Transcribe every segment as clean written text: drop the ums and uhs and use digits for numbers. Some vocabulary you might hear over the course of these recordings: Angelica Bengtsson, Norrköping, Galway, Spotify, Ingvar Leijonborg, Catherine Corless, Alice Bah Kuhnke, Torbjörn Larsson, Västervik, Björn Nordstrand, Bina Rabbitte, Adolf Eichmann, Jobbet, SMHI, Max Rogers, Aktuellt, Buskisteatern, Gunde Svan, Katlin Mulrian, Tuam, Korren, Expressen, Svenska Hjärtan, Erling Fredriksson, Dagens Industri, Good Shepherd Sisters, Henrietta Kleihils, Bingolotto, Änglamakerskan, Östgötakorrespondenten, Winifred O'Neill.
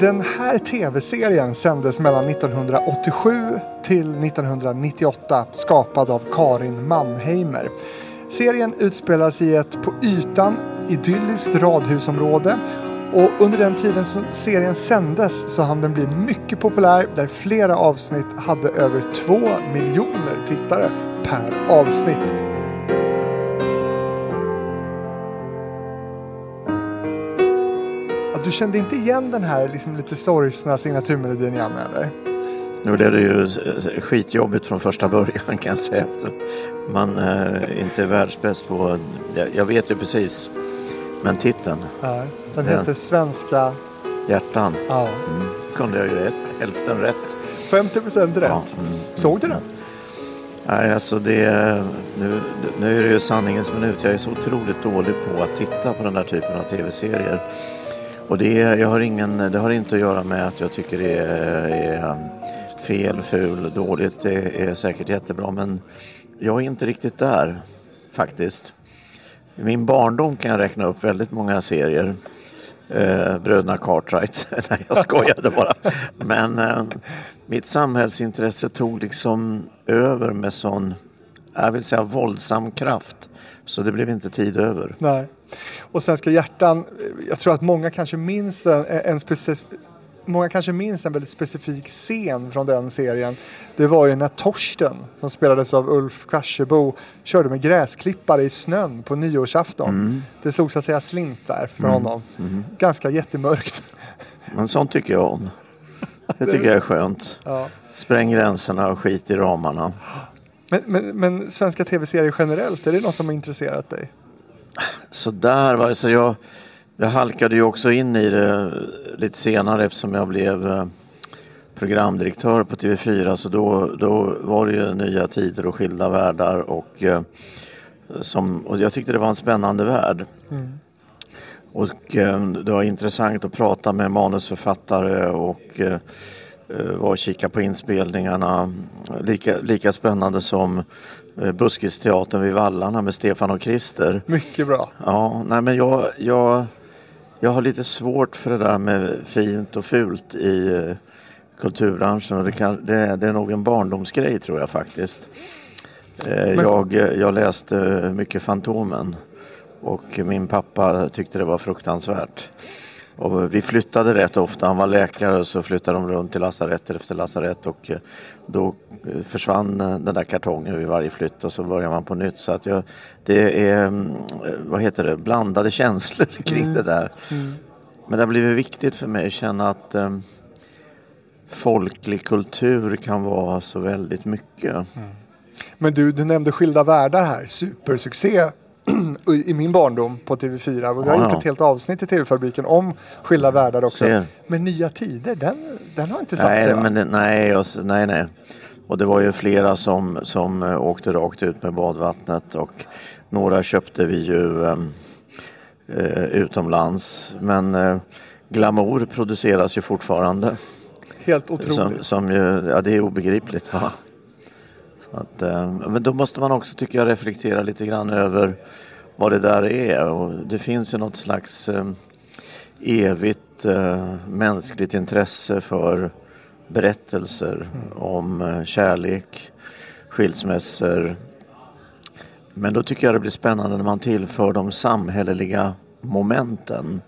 Den här tv-serien sändes mellan 1987 till 1998, skapad av Karin Mannheimer. Serien utspelas i ett på ytan idylliskt radhusområde, och under den tiden som serien sändes så hann den bli mycket populär, där flera avsnitt hade över 2 miljoner tittare per avsnitt. Du kände inte igen den här liksom lite sorgsna signaturmelodin igen, eller? Nu blev det ju skitjobbigt från första början, kan jag säga. Man är inte världsbäst på... Jag vet ju precis, men titeln... Ja, den heter Svenska... Hjärtan. Ja. Mm. Kunde jag ju hälften rätt. 50% rätt. Ja. Mm. Såg du den? Nej, alltså det... Nu är det ju sanningens minut. Jag är så otroligt dålig på att titta på den här typen av tv-serier. Och det har inte att göra med att jag tycker det är fel, ful, dåligt. Det är säkert jättebra, men jag är inte riktigt där faktiskt. I min barndom kan jag räkna upp väldigt många serier. Bröderna Cartwright, nej jag skojade bara. Men mitt samhällsintresse tog liksom över med sån, jag vill säga våldsam kraft. Så det blev inte tid över. Nej. Och Svenska Hjärtan, jag tror att många kanske minns en väldigt specifik scen från den serien. Det var ju när Torsten, som spelades av Ulf Kvarsebo, körde med gräsklippare i snön på nyårsafton. Mm. Det såg så att säga slint där för honom. Mm. Ganska jättemörkt. Men sånt tycker jag om. Det tycker jag är skönt. Ja. Spräng gränserna och skit i ramarna. Men svenska tv-serier generellt, är det något som har intresserat dig? Så där var det. Så jag halkade ju också in i det lite senare eftersom jag blev programdirektör på TV4. Så då var det ju nya tider och skilda världar. Och jag tyckte det var en spännande värld. Mm. Och det var intressant att prata med manusförfattare och... var och kika på inspelningarna, lika spännande som Buskisteatern vid Vallarna med Stefan och Christer. Mycket bra. Ja, nej men jag har lite svårt för det där med fint och fult i kulturbranschen, och det är nog en barndomsgrej, tror jag faktiskt. Jag läste mycket Fantomen och min pappa tyckte det var fruktansvärt. Och vi flyttade rätt ofta, han var läkare, och så flyttade de runt till lasarett efter lasarett, och då försvann den där kartongen vid varje flytt och så börjar man på nytt. Så att det är, blandade känslor kring det där. Mm. Men det har blivit viktigt för mig att känna att folklig kultur kan vara så väldigt mycket. Mm. Men du nämnde skilda världar här, supersuccé. I min barndom på TV4, och vi har gjort ett helt avsnitt i TV-fabriken om skilda världar också. Ser. Men nya tider, den har inte satt sig. Nej. Och det var ju flera som åkte rakt ut med badvattnet, och några köpte vi ju utomlands. Men glamour produceras ju fortfarande. Helt otroligt. Det är obegripligt, va? Att, men då måste man också, tycker jag, reflektera lite grann över vad det där är, och det finns ju något slags evigt mänskligt intresse för berättelser om kärlek, skilsmässor, men då tycker jag det blir spännande när man tillför de samhälleliga momenten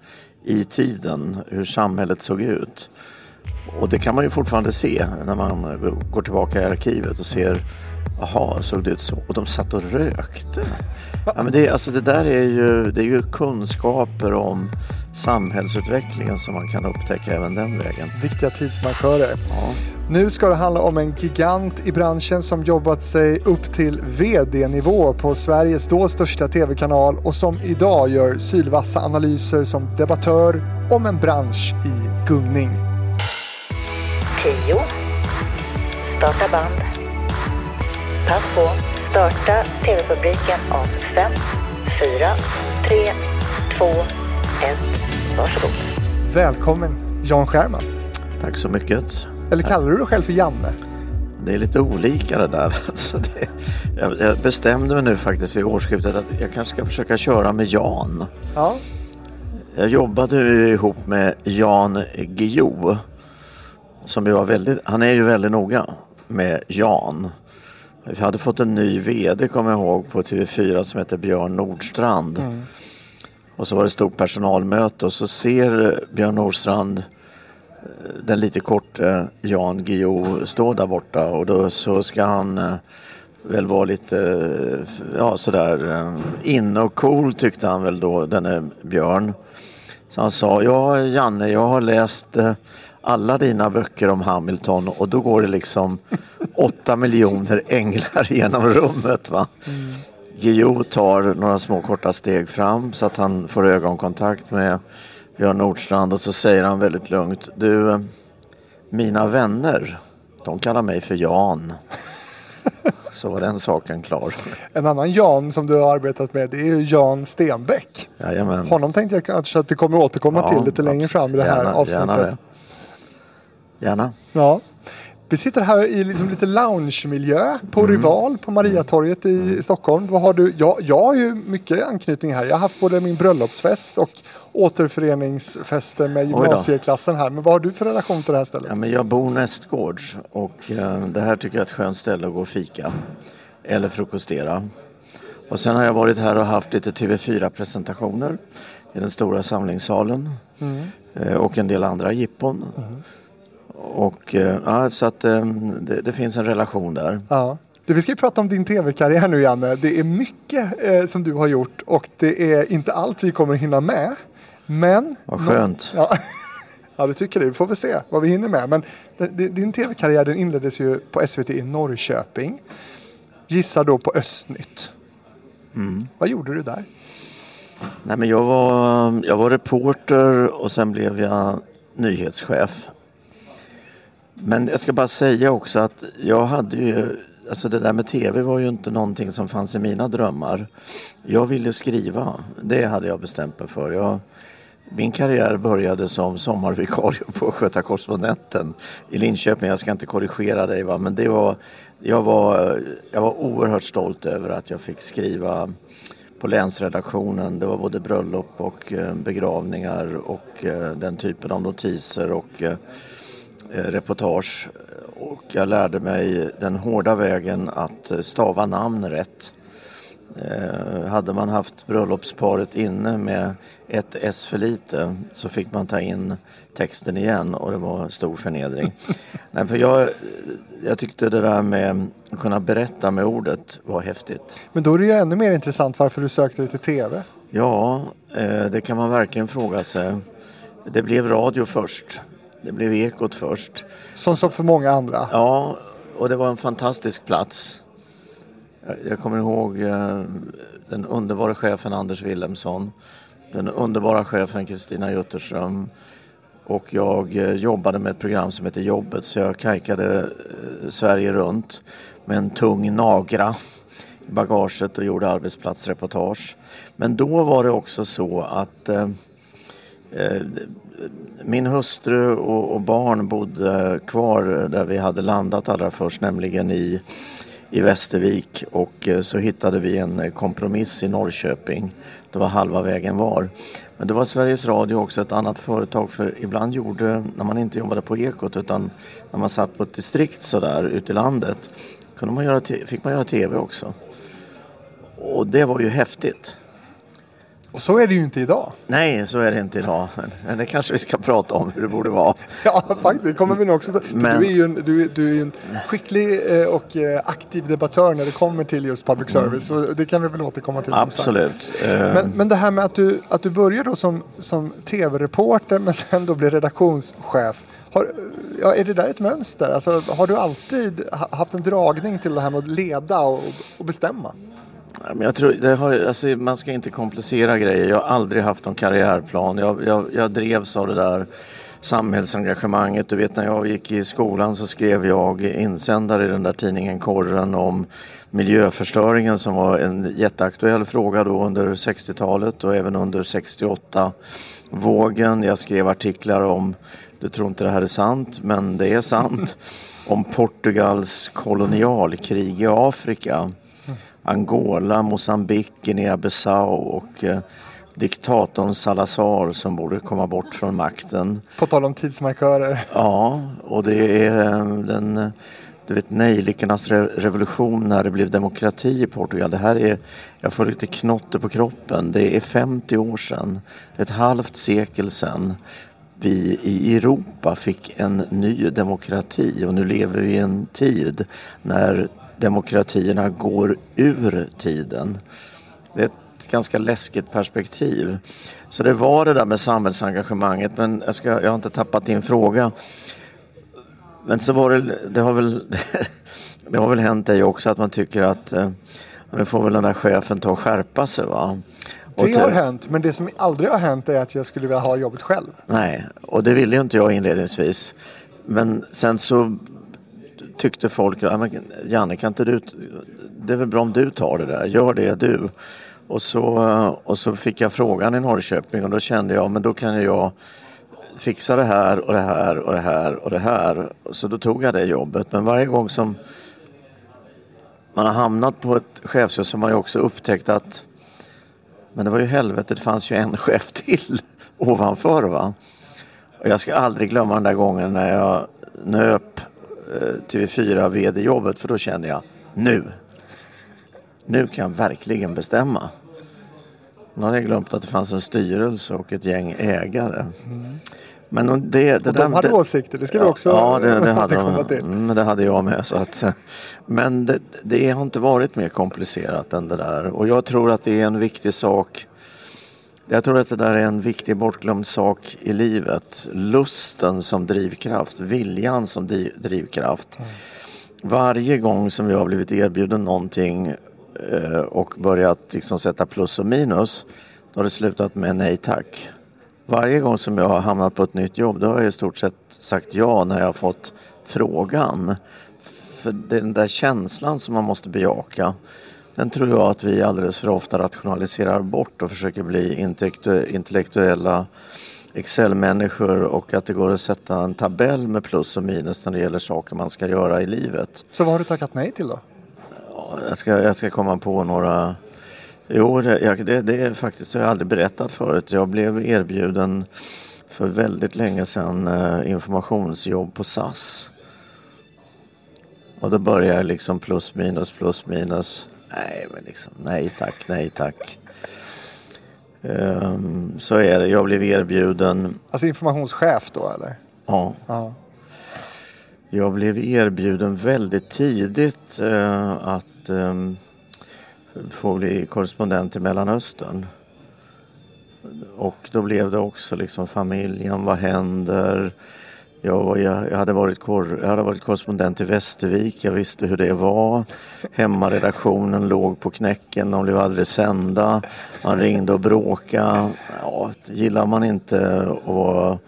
i tiden, hur samhället såg ut. Och det kan man ju fortfarande se när man går tillbaka i arkivet och ser, aha, såg det ut så. Och de satt och rökte. Ja, men det är ju kunskaper om samhällsutvecklingen som man kan upptäcka även den vägen. Viktiga tidsmarkörer. Ja. Nu ska det handla om en gigant i branschen som jobbat sig upp till vd-nivå på Sveriges då största tv-kanal, och som idag gör sylvassa analyser som debattör om en bransch i gungning. 10. Starta band. Pass på. Starta TV-fabriken om 5, 4, 3, 2, 1. Varsågod. Välkommen, Jan Skärman. Tack så mycket. Eller kallar du dig själv för Janne? Det är lite olika det där. Alltså jag bestämde mig nu faktiskt vid årsskiftet att jag kanske ska försöka köra med Jan. Ja. Jag jobbade ju ihop med Jan Gio som var väldigt, han är ju väldigt noga med Jan. Vi hade fått en ny vd, kommer jag ihåg, på TV4 som heter Björn Nordstrand. Mm. Och så var det ett stort personalmöte och så ser Björn Nordstrand den lite korta Jan Gio stå där borta och då så ska han väl vara lite sådär in och cool, tyckte han väl då, denne Björn. Så han sa, ja Janne, jag har läst alla dina böcker om Hamilton och då går det liksom 8 miljoner änglar genom rummet, va? Mm. Gio tar några små korta steg fram så att han får ögonkontakt med Björn Nordstrand och så säger han väldigt lugnt, du, mina vänner, de kallar mig för Jan. Så var den saken klar. En annan Jan som du har arbetat med, det är ju Jan Stenbäck. Jajamän. Honom tänkte jag kanske att vi kommer återkomma till lite längre fram i det här avsnittet. Gärna. Ja. Vi sitter här i liksom lite loungemiljö på Rival på Mariatorget i Stockholm. Vad har du? Jag har ju mycket anknytning här. Jag har haft både min bröllopsfest och återföreningsfester med gymnasieklassen här. Men vad har du för relation till det här stället? Ja, men jag bor nästgårds och det här tycker jag är ett skönt ställe att gå och fika eller frukostera. Och sen har jag varit här och haft lite TV4-presentationer i den stora samlingssalen och en del andra jippon. Och så att det finns en relation där. Ja. Du, vi ska ju prata om din tv-karriär nu, Janne. Det är mycket som du har gjort och det är inte allt vi kommer hinna med. Men... Vad skönt. Ja, du tycker det. Vi får väl se vad vi hinner med. Men din tv-karriär, den inleddes ju på SVT i Norrköping. Gissa då på Östnytt. Mm. Vad gjorde du där? Nej, men jag var reporter och sen blev jag nyhetschef. Men jag ska bara säga också att jag hade ju, alltså det där med tv var ju inte någonting som fanns i mina drömmar. Jag ville skriva, det hade jag bestämt mig för. Min karriär började som sommarvikarie på Östgötakorrespondenten i Linköping. Jag ska inte korrigera dig, va? Men det var, jag var oerhört stolt över att jag fick skriva på länsredaktionen. Det var både bröllop och begravningar och den typen av notiser och reportage, och jag lärde mig den hårda vägen att stava namn rätt. Hade man haft bröllopsparet inne med ett S för lite så fick man ta in texten igen och det var en stor förnedring. Nej, för jag tyckte det där med att kunna berätta med ordet var häftigt. Men då är det ju ännu mer intressant varför du sökte dig till tv. Ja, det kan man verkligen fråga sig. Det blev radio först. Det blev Ekot först. Som för många andra. Ja, och det var en fantastisk plats. Jag kommer ihåg den underbara chefen Anders Willemsson. Den underbara chefen Kristina Jutterström. Och jag jobbade med ett program som heter Jobbet. Så jag kajkade Sverige runt med en tung nagra i bagaget och gjorde arbetsplatsreportage. Men då var det också så att... min hustru och barn bodde kvar där vi hade landat allra först, nämligen i Västervik, och så hittade vi en kompromiss i Norrköping. Det var halva vägen var. Men det var Sveriges Radio också, ett annat företag, för ibland gjorde, när man inte jobbade på Ekot utan när man satt på ett distrikt sådär ute i landet, fick man göra tv också. Och det var ju häftigt. Och så är det ju inte idag. Nej, så är det inte idag. Men det kanske vi ska prata om hur det borde vara. Ja, faktiskt. Kommer vi nog också. Men... Du är ju en skicklig och aktiv debattör när det kommer till just public service. Och det kan vi väl återkomma till. Absolut. Men det här med att du börjar då som tv-reporter men sen då blir redaktionschef. Är det där ett mönster? Alltså, har du alltid haft en dragning till det här med att leda och bestämma? Jag tror, man ska inte komplicera grejer. Jag har aldrig haft någon karriärplan. Jag drevs av det där samhällsengagemanget. Du vet, när jag gick i skolan så skrev jag insändare i den där tidningen Korren om miljöförstöringen som var en jätteaktuell fråga då under 60-talet och även under 68-vågen. Jag skrev artiklar om, du tror inte det här är sant, men det är sant, om Portugals kolonialkrig i Afrika. Angola, Mozambique, Guinea-Bissau och diktatorn Salazar som borde komma bort från makten. På tal om tidsmarkörer. Ja, och det är den... Du vet, nejlikernas revolution när det blev demokrati i Portugal. Det här är, jag får lite knotter på kroppen. Det är 50 år sedan, ett halvt sekel sedan vi i Europa fick en ny demokrati. Och nu lever vi i en tid när demokratierna går ur tiden. Det är ett ganska läskigt perspektiv. Så det var det där med samhällsengagemanget, men jag har inte tappat din fråga. Men så var det har väl hänt dig också att man tycker att nu får väl den här chefen ta och skärpa sig, va? Och det har hänt, men det som aldrig har hänt är att jag skulle vilja ha jobbet själv. Nej, och det ville ju inte jag inledningsvis. Men sen så tyckte folk, Janne, kan inte du, det är väl bra om du tar det där, gör det du. Och så fick jag frågan i Norrköping och då kände jag, men då kan jag fixa det här och det här och det här och det här. Så då tog jag det jobbet. Men varje gång som man har hamnat på ett chefsjobb så har man ju också upptäckt att men det var ju helvetet, det fanns ju en chef till ovanför, va? Och jag ska aldrig glömma den där gången när jag nöp TV4 vd-jobbet, för då kände jag nu kan jag verkligen bestämma. Nu hade jag glömt att det fanns en styrelse och ett gäng ägare. Mm. Men de hade åsikter, det ska vi också... Ja, det hade de, det hade jag med. Så att, men det har inte varit mer komplicerat än det där. Och jag tror att det är en viktig sak. Jag tror att det där är en viktig bortglömd sak i livet. Lusten som drivkraft, viljan som drivkraft. Varje gång som jag har blivit erbjuden någonting och börjat liksom sätta plus och minus, då har det slutat med nej tack. Varje gång som jag har hamnat på ett nytt jobb, då har jag i stort sett sagt ja när jag har fått frågan. För den där känslan som man måste bejaka, den tror jag att vi alldeles för ofta rationaliserar bort och försöker bli intellektuella Excel-människor, och att det går att sätta en tabell med plus och minus när det gäller saker man ska göra i livet. Så vad har du tackat nej till då? Jag ska komma på några... Jo, det är faktiskt, jag har aldrig berättat förut. Jag blev erbjuden för väldigt länge sedan informationsjobb på SAS. Och då började jag liksom plus minus. Nej, men liksom, nej tack, nej tack. Så är det, jag blev erbjuden... Alltså informationschef då, eller? Ja. Ja. Jag blev erbjuden väldigt tidigt att få bli korrespondent i Mellanöstern. Och då blev det också liksom familjen, vad händer? Jag hade varit korrespondent i Västervik, jag visste hur det var. Hemmaredaktionen låg på knäcken, de blev aldrig sända. Man ringde och bråkade. Ja, gillar man inte och...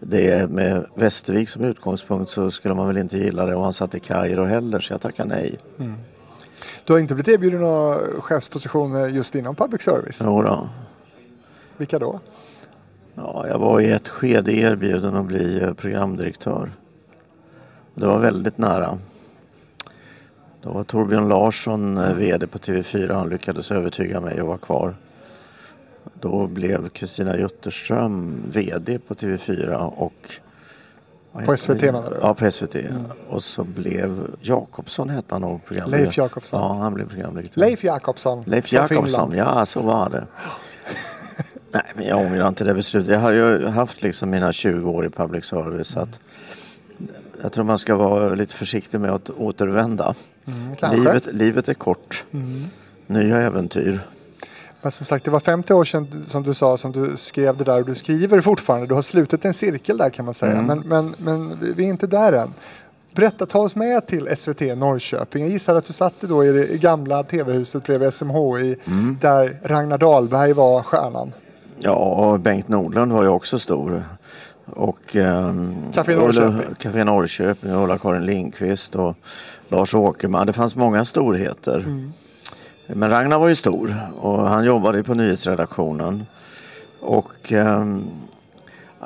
Det med Västervik som utgångspunkt så skulle man väl inte gilla det, och han satt i Kairo heller, så jag tackar nej. Mm. Du har inte blivit erbjuden några chefspositioner just inom public service? Jo då. Vilka då? Ja, jag var i ett skede erbjuden att bli programdirektör. Det var väldigt nära. Då var Torbjörn Larsson vd på TV4, han lyckades övertyga mig att vara kvar. Då blev Kristina Jutterström vd på TV4 och... På SVT menar du? Ja, på SVT. Mm. Och så blev Jakobsson, hette han nog, programledare. Leif Jakobsson. Ja, han blev programledare. Leif Jakobsson, ja, så var det. Nej, men jag ångrar inte det beslutet. Jag har ju haft liksom mina 20 år i public service, att jag tror man ska vara lite försiktig med att återvända. Mm, livet är kort. Mm. Nya äventyr. Men som sagt, det var 50 år sedan som du sa, som du skrev det där, och du skriver fortfarande. Du har slutit en cirkel där, kan man säga. Mm. Men vi är inte där än. Berätta, ta oss med till SVT Norrköping. Jag gissar att du satt då i det gamla tv-huset bredvid SMHI, där Ragnar Dahlberg var stjärnan. Ja, och Bengt Nordlund var ju också stor. Och Café Norrköping och Ulla-Karin Lindqvist och Lars Åkerman. Det fanns många storheter. Mm. Men Ragnar var ju stor och han jobbade på nyhetsredaktionen. Och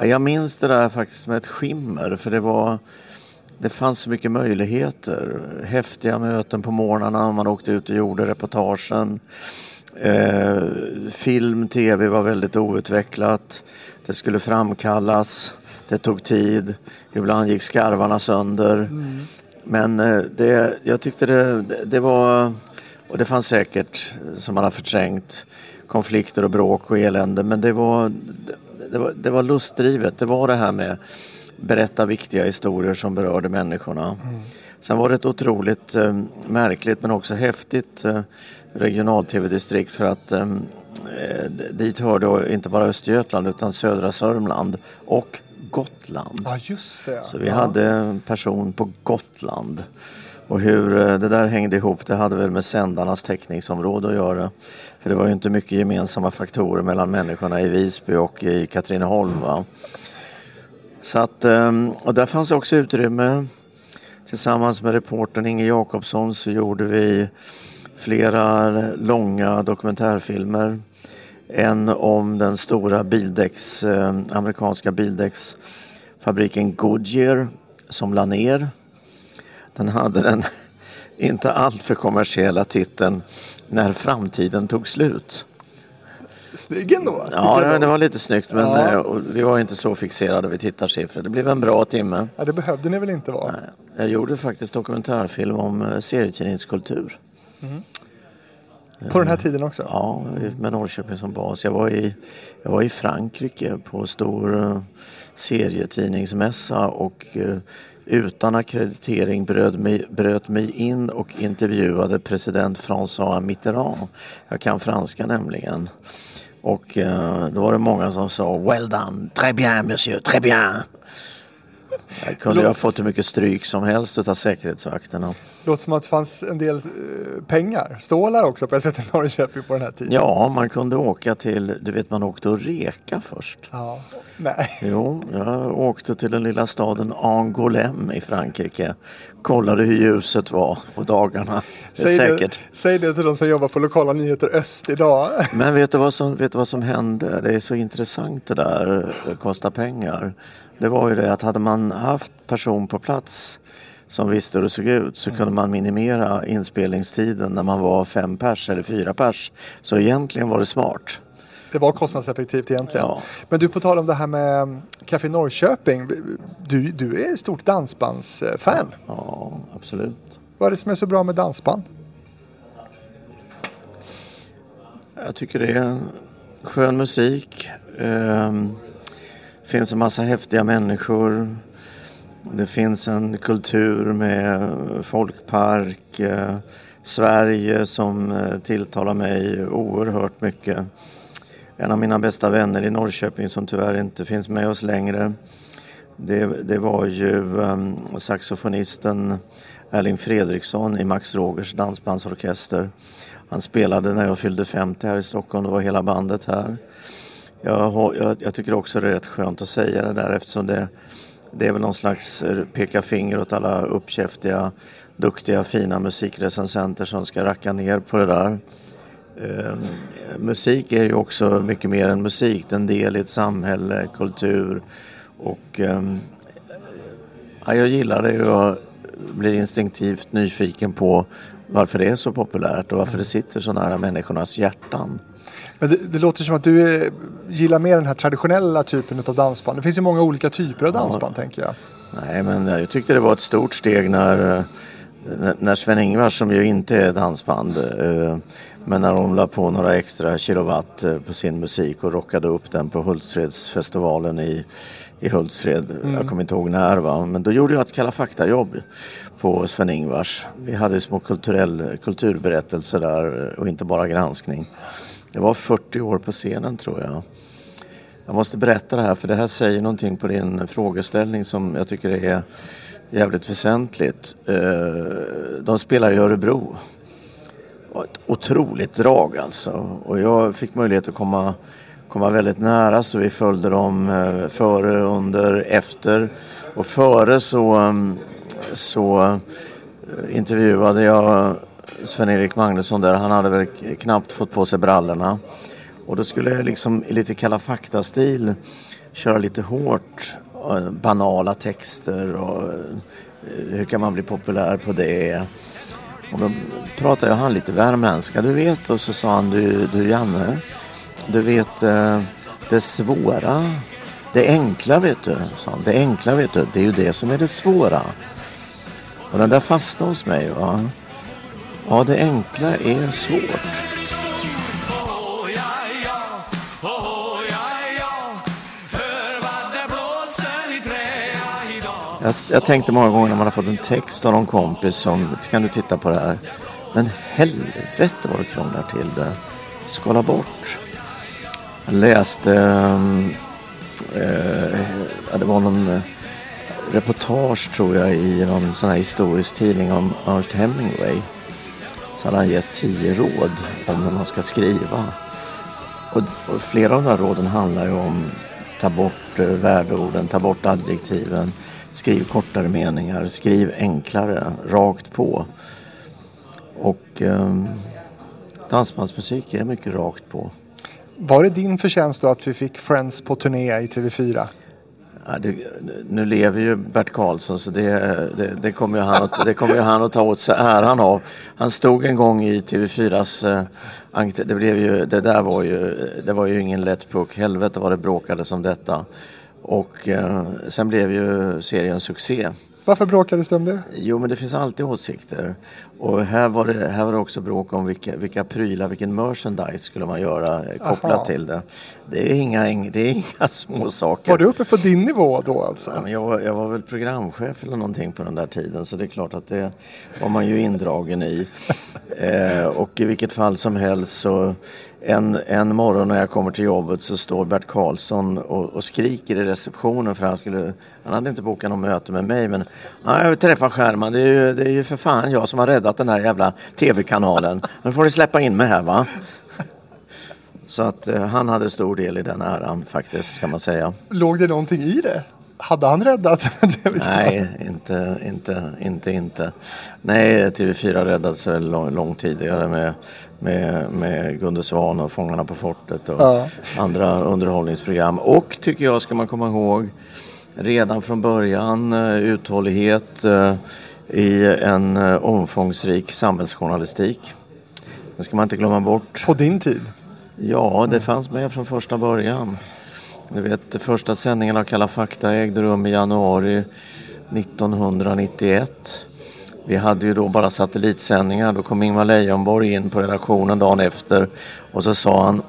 jag minns det där faktiskt med ett skimmer, för det fanns så mycket möjligheter. Häftiga möten på morgnarna, man åkte ut och gjorde reportagen. Film, tv var väldigt outvecklat. Det skulle framkallas. Det tog tid. Ibland gick skarvarna sönder. Mm. Men jag tyckte det var... Och det fanns säkert, som man har förträngt, konflikter och bråk och elände. Men det var lustdrivet. Det var det här med berätta viktiga historier som berörde människorna. Mm. Sen var det ett otroligt märkligt men också häftigt regional-tv-distrikt för att dit hörde inte bara Östergötland utan södra Sörmland och Gotland. Ja, just det. Så vi hade en person på Gotland. Och hur det där hängde ihop, det hade väl med sändarnas täckningsområde att göra. För det var ju inte mycket gemensamma faktorer mellan människorna i Visby och i Katrineholm, va? Så att, och där fanns också utrymme. Tillsammans med reportern Inge Jakobsson så gjorde vi flera långa dokumentärfilmer. En om den stora Bildex, amerikanska Bildex-fabriken Goodyear som la ner. Den hade den inte alltför kommersiella titeln När framtiden tog slut. Snygg ändå. Ja, det var lite snyggt, men vi var inte så fixerade vid tittarsiffror. Det blev en bra timme. Ja, det behövde ni väl inte vara? Nej, jag gjorde faktiskt dokumentärfilm om serietidningskultur. Mm. På den här tiden också? Ja, med Norrköping som bas. Jag var i Frankrike på stor serietidningsmässa och utan akkreditering bröt mig in och intervjuade president François Mitterrand. Jag kan franska nämligen. Och då var det många som sa well done, très bien monsieur, très bien. Jag kunde ha fått hur mycket stryk som helst utav säkerhetsvakterna. Låter som att det fanns en del pengar, stålar också på SVT Norrköping på den här tiden. Ja, man kunde åka till, du vet man åkte och reka först. Ja, nej. Jo, jag åkte till den lilla staden Angoulême i Frankrike. Kollade hur ljuset var på dagarna. Säg det till de som jobbar på lokala nyheter Öst idag. Men vet du vad som hände? Det är så intressant det där, det kostar pengar. Det var ju det att hade man haft person på plats som visste hur det såg ut så kunde man minimera inspelningstiden när man var 5 pers eller 4 pers. Så egentligen var det smart. Det var kostnadseffektivt egentligen. Ja. Men du, på tal om det här med Café Norrköping, du är stort dansbandsfan. Ja, absolut. Vad är det som är så bra med dansband? Jag tycker det är skön musik. Det finns en massa häftiga människor. Det finns en kultur med folkpark. Sverige som tilltalar mig oerhört mycket. En av mina bästa vänner i Norrköping som tyvärr inte finns med oss längre. Det var ju saxofonisten Erling Fredriksson i Max Rogers dansbandsorkester. Han spelade när jag fyllde 50 här i Stockholm. Det var hela bandet här. Jag tycker också det är rätt skönt att säga det där eftersom det är väl någon slags peka finger åt alla uppkäftiga, duktiga, fina musikrecensenter som ska racka ner på det där. Musik är ju också mycket mer än musik. Det är en del i ett samhälle, kultur och jag gillar det. Jag blir instinktivt nyfiken på varför det är så populärt och varför det sitter så nära människornas hjärtan. Men det låter som att du gillar mer den här traditionella typen av dansband. Det finns ju många olika typer av dansband, tänker jag. Nej, men jag tyckte det var ett stort steg när Sven Ingvars, som ju inte är dansband, men när de la på några extra kilowatt på sin musik och rockade upp den på Hultsfredsfestivalen i Hultsfred. Mm. Jag kommer inte ihåg när, va? Men då gjorde jag ett Kalla Fakta-jobb på Sven Ingvars. Vi hade små kulturberättelser där och inte bara granskning. Det var 40 år på scenen, tror jag. Jag måste berätta det här, för det här säger någonting på din frågeställning som jag tycker är jävligt väsentligt. De spelar i Örebro. Ett otroligt drag alltså. Och jag fick möjlighet att komma väldigt nära, så vi följde dem före, under, efter. Och före så intervjuade jag Sven-Erik Magnusson där. Han hade väl knappt fått på sig brallorna. Och då skulle jag liksom i lite Kalla fakta-stil köra lite hårt. Banala texter och hur kan man bli populär på det. Och då pratade han lite värmländska, du vet. Och så sa han, du Janne, du vet det svåra, det enkla vet du, sa han. Det enkla vet du, det är ju det som är det svåra. Och den där fastnade hos mig, va? Ja, det enkla är svårt. Jag tänkte många gånger när man har fått en text av någon kompis som, kan du titta på det här? Men helvete vad det krånglar till det. Skala bort. Jag läste, det var någon reportage tror jag i någon sån här historisk tidning om Ernest Hemingway. Så han har gett 10 råd om hur man ska skriva. Och flera av de här råden handlar ju om ta bort värdeorden, ta bort adjektiven. Skriv kortare meningar, skriv enklare, rakt på. Och dansbandsmusik är mycket rakt på. Var det din förtjänst då att vi fick Friends på turné i TV4? Ja, nu lever ju Bert Karlsson, så det kommer ju han att ta åt sig äran av. Han stod en gång i TV4s... Det var ju ingen lätt puck. Helvete vad det bråkade som detta. Och sen blev ju serien succé. Varför bråkades det om det? Jo, men det finns alltid åsikter. Och här var det också bråk om vilka prylar, vilken merchandise skulle man göra kopplat till det. Det är inga små saker. Var du uppe på din nivå då alltså? Ja, men jag var väl programchef eller någonting på den där tiden. Så det är klart att det var man ju indragen i. Och i vilket fall som helst så... En morgon när jag kommer till jobbet så står Bert Karlsson och skriker i receptionen för han hade inte bokat någon möte med mig, men jag träffar skärman, det är ju för fan jag som har räddat den här jävla tv-kanalen, nu får du släppa in mig här, va? Så att han hade stor del i den äran faktiskt, ska man säga. Låg det någonting i det? Hade han räddat TV4? Nej, inte. Nej, TV4 räddades lång tidigare med Gunde Svan och Fångarna på fortet och andra underhållningsprogram. Och tycker jag, ska man komma ihåg, redan från början uthållighet i en omfångsrik samhällsjournalistik. Det ska man inte glömma bort. På din tid? Ja, det fanns med från första början. Du vet, första sändningen av Kalla Fakta ägde rum i januari 1991. Vi hade ju då bara satellitsändningar. Då kom Ingvar Leijonborg in på redaktionen dagen efter. Och så sa han,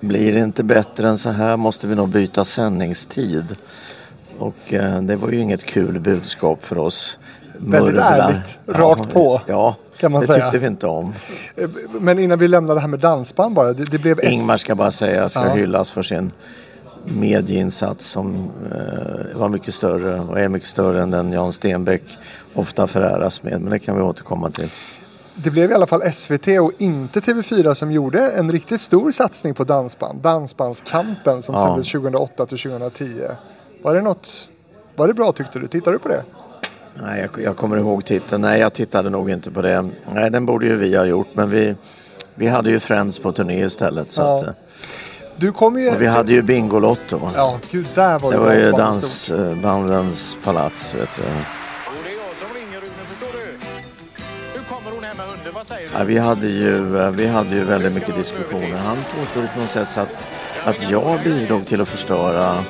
blir det inte bättre än så här måste vi nog byta sändningstid. Och det var ju inget kul budskap för oss. Väldigt ärligt, rakt på. Ja. Kan man det säga. Tyckte vi inte om. Men innan vi lämnar det här med dansband bara. Det blev Ingmar ska bara säga, ska hyllas för sin medieinsats som var mycket större och är mycket större än den Jan Stenbeck ofta föräras med. Men det kan vi återkomma till. Det blev i alla fall SVT och inte TV4 som gjorde en riktigt stor satsning på dansband. Dansbandskampen som sändes 2008-2010. Var det bra tyckte du? Tittar du på det? Nej, jag kommer ihåg titeln. Nej, jag tittade nog inte på det. Nej, den borde ju vi ha gjort. Men vi hade ju Friends på turné istället. Så att, du kom ju... Och vi hade ju Bingolotto. Ja, gud, där var det. Det var ju dansbandens palats, vet du. Ja, vi hade ju väldigt mycket diskussioner. Han påstod på något sätt så att jag bidrog till att förstöra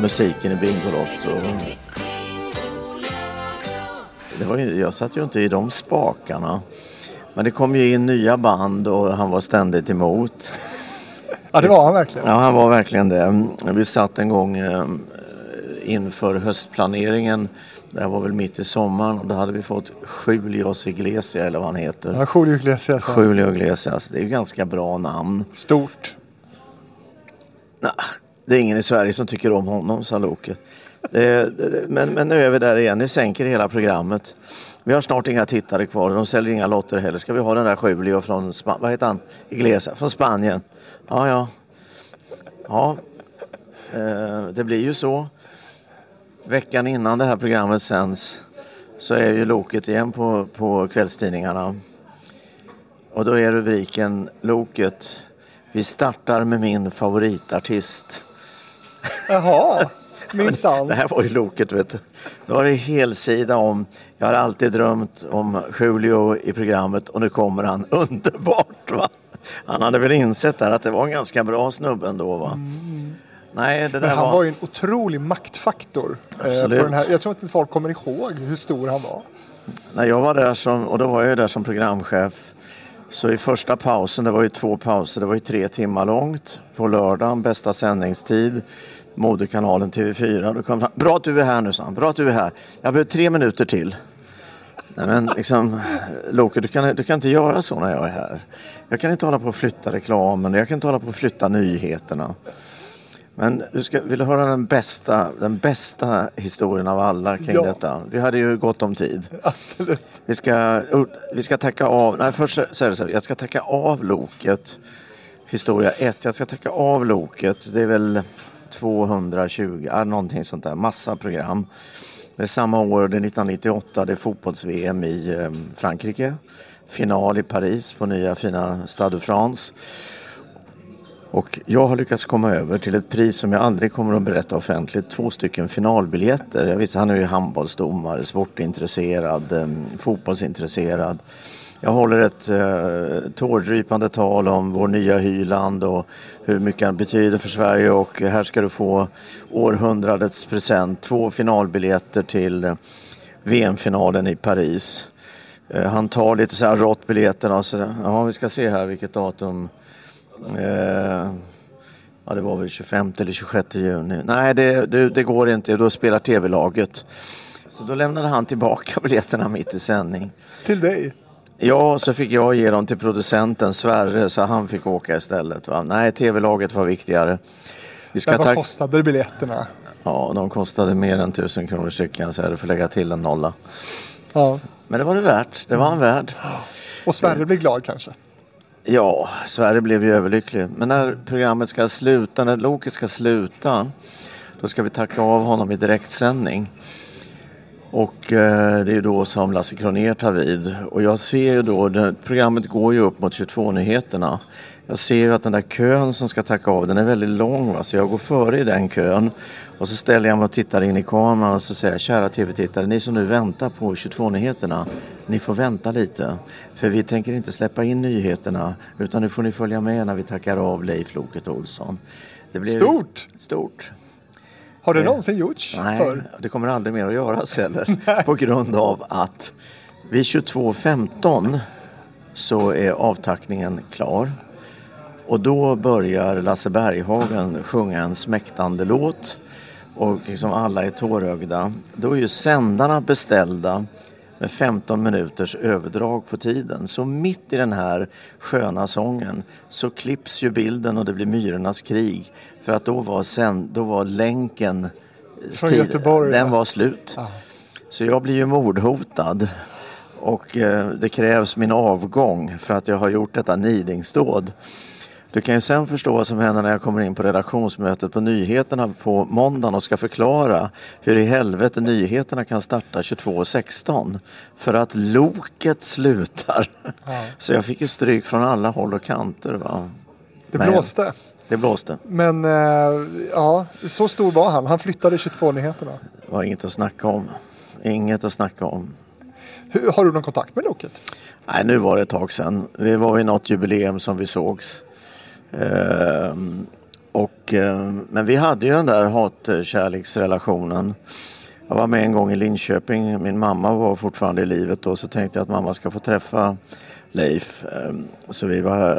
musiken i Bingolotto. Jag satt ju inte i de spakarna. Men det kom ju in nya band och han var ständigt emot. Ja, det var han verkligen. Ja, han var verkligen det. Vi satt en gång inför höstplaneringen. Det var väl mitt i sommaren. Och då hade vi fått Julius Iglesias, eller vad han heter. Ja, Julio Iglesias. Det är ju ganska bra namn. Stort. Nej, det är ingen i Sverige som tycker om honom, sa Loket. Men nu är vi där igen. Ni sänker hela programmet. Vi har snart inga tittare kvar. De säljer inga lotter heller. Ska vi ha den där Julio från vad heter han? Iglesias från Spanien. Ja. Det blir ju så. Veckan innan det här programmet sänds så är ju Loket igen på kvällstidningarna. Och då är rubriken Loket. Vi startar med min favoritartist. Jaha. Det här var ju Loket, vet du. Nu har det helsida om, jag har alltid drömt om Julio i programmet och nu kommer han, underbart va. Han hade väl insett där att det var en ganska bra snubben då va. Mm. Nej, det där han var ju en otrolig maktfaktor. Absolut. På den här. Jag tror inte folk kommer ihåg hur stor han var. När jag var där och då var jag där som programchef. Så i första pausen, det var ju 2 pauser, det var ju 3 timmar långt. På lördagen, bästa sändningstid, moderkanalen TV4. Då kom han, bra att du är här nu, Sam. Bra att du är här. Jag behöver 3 minuter till. Nej men liksom, Loket, du kan inte göra så när jag är här. Jag kan inte hålla på att flytta reklamen, jag kan inte hålla på att flytta nyheterna. Men vill du höra den bästa historien av alla kring detta? Vi hade ju gott om tid. Absolut. Vi ska tacka av... Nej, först så är det så här. Jag ska tacka av Loket. Historia 1. Jag ska tacka av Loket. Det är väl 220, någonting sånt där. Massa program. Det är samma år, det är 1998. Det är fotbolls-VM i Frankrike. Final i Paris på nya fina Stade de France. Och jag har lyckats komma över till ett pris som jag aldrig kommer att berätta offentligt. 2 finalbiljetter. Jag visste, han är ju handbollsdomare, sportintresserad, fotbollsintresserad. Jag håller ett tårdrypande tal om vår nya Hyland och hur mycket han betyder för Sverige. Och här ska du få århundradets present. 2 finalbiljetter till VM-finalen i Paris. Han tar lite så här rått biljetterna. Och så, ja, vi ska se här vilket datum... Ja, det var väl 25 eller 26 juni. Nej, det går inte. Då spelar tv-laget. Så då lämnade han tillbaka biljetterna mitt i sändning. Till dig? Ja, så fick jag ge dem till producenten Sverre, så han fick åka istället. Va? Nej, tv-laget var viktigare. Vad kostade biljetterna? Ja, de kostade mer än 1 000 kronor stycken, så jag får lägga till en nolla. Ja. Men det var det värt. Det var en värd. Och Sverre blir glad kanske? Ja, Sverige blev ju överlycklig. Men när programmet ska sluta, när Loket ska sluta, då ska vi tacka av honom i direktsändning. Och det är ju då som Lasse Kronér tar vid. Och jag ser ju då, programmet går ju upp mot 22-nyheterna. Jag ser ju att den där kön som ska tacka av, den är väldigt lång va? Så jag går före i den kön. Och så ställer jag mig och tittar in i kameran och så säger: kära tv-tittare, ni som nu väntar på 22-nyheterna, ni får vänta lite. För vi tänker inte släppa in nyheterna, utan nu får ni följa med när vi tackar av Leif Loket Olsson. Det blir stort. Har det någonsin gjorts? Nej, det kommer aldrig mer att göras heller. På grund av att vid 22.15 så är avtackningen klar. Och då börjar Lasse Berghagen sjunga en smäktande låt. Och liksom alla är tårögda. Då är ju sändarna beställda med 15 minuters överdrag på tiden. Så mitt i den här sköna sången så klipps ju bilden och det blir myrornas krig. För att då var länken från Göteborg, den var slut. Ah. Så jag blir ju mordhotad. Och det krävs min avgång för att jag har gjort detta nidingsdåd. Du kan ju sen förstå vad som händer när jag kommer in på redaktionsmötet på nyheterna på måndagen och ska förklara hur i helvete nyheterna kan starta 22.16 för att Loket slutar. Ja. Så jag fick ju stryk från alla håll och kanter. Va? Det blåste. Men ja, så stor var han. Han flyttade 22-nyheterna. Det var inget att snacka om. Har du någon kontakt med Loket? Nej, nu var det ett tag sedan. Vi var i något jubileum som vi sågs. Men vi hade ju den där hatkärleksrelationen. Jag var med en gång i Linköping. Min mamma var fortfarande i livet då, så tänkte jag att mamma ska få träffa Leif. Så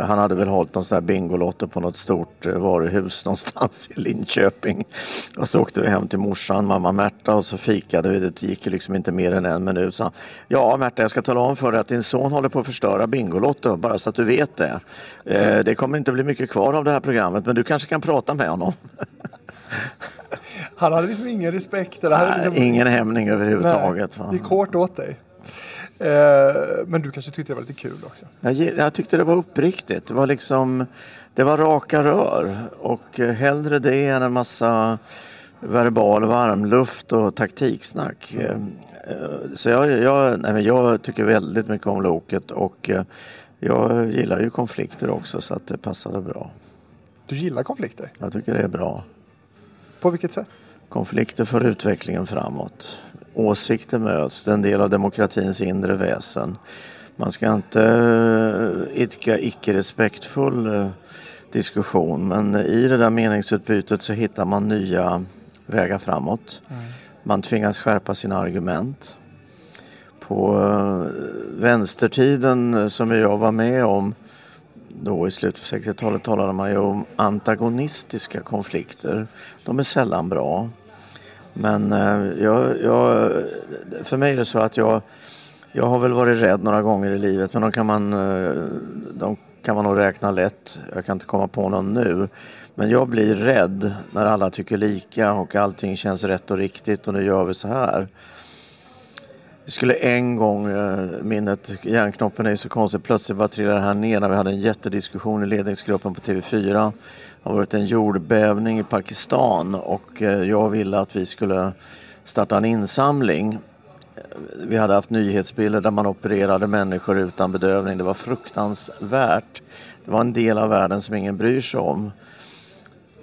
han hade väl hållit någon sån där bingolotter på något stort varuhus någonstans i Linköping. Och så åkte vi hem till morsan, mamma Märta, och så fikade vi. Det gick liksom inte mer än 1 minut. Så, ja Märta, jag ska tala om för dig att din son håller på att förstöra bingolotter, bara så att du vet det. Det kommer inte bli mycket kvar av det här programmet, men du kanske kan prata med honom. Han hade liksom ingen respekt. Eller? Nej, ingen hämning överhuvudtaget. Nej, det är kort åt dig. Men du kanske tyckte det var lite kul också. Jag tyckte det var uppriktigt. Det var raka rör. Och hellre det än en massa verbal varmluft och taktiksnack. Så jag tycker väldigt mycket om Loket. Och jag gillar ju konflikter också, så att det passade bra. Du gillar konflikter? Jag tycker det är bra. På vilket sätt? Konflikter för utvecklingen framåt. Åsikter möts, det är en del av demokratins inre väsen. Man ska inte idka icke-respektfull diskussion, men i det där meningsutbytet så hittar man nya vägar framåt. Man tvingas skärpa sina argument. På vänstertiden som jag var med om då i slutet på 60-talet talade man ju om antagonistiska konflikter. De är sällan bra. Men för mig är det så att jag har väl varit rädd några gånger i livet, men de kan man nog räkna lätt. Jag kan inte komma på någon nu. Men jag blir rädd när alla tycker lika och allting känns rätt och riktigt och nu gör vi så här. Vi skulle en gång, minnet, hjärnknoppen är ju så konstigt, plötsligt bara trillade här ner när vi hade en jättediskussion i ledningsgruppen på TV4. Det har varit en jordbävning i Pakistan och jag ville att vi skulle starta en insamling. Vi hade haft nyhetsbilder där man opererade människor utan bedövning. Det var fruktansvärt. Det var en del av världen som ingen bryr sig om.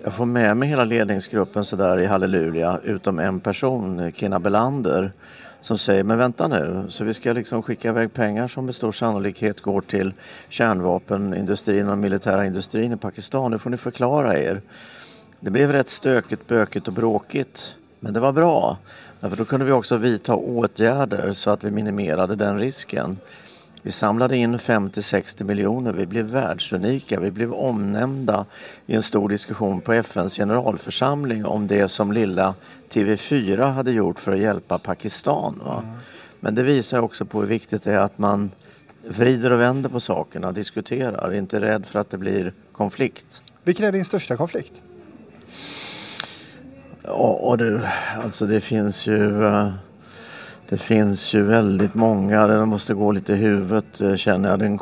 Jag får med mig hela ledningsgruppen så där i halleluja, utom en person, Kina Belander, som säger, men vänta nu, så vi ska liksom skicka iväg pengar som med stor sannolikhet går till kärnvapenindustrin och militära industrin i Pakistan. Nu får ni förklara er. Det blev rätt stökigt, bökigt och bråkigt, men det var bra. Därför då kunde vi också vidta åtgärder så att vi minimerade den risken. Vi samlade in 50-60 miljoner, vi blev världsunika, vi blev omnämnda i en stor diskussion på FNs generalförsamling om det som lilla TV4 hade gjort för att hjälpa Pakistan. Va? Mm. Men det visar också på hur viktigt det är att man vrider och vänder på sakerna, diskuterar, är inte rädd för att det blir konflikt. Vilken är din största konflikt? Ja du, alltså det finns ju väldigt många. Den måste gå lite i huvudet, känner jag. Den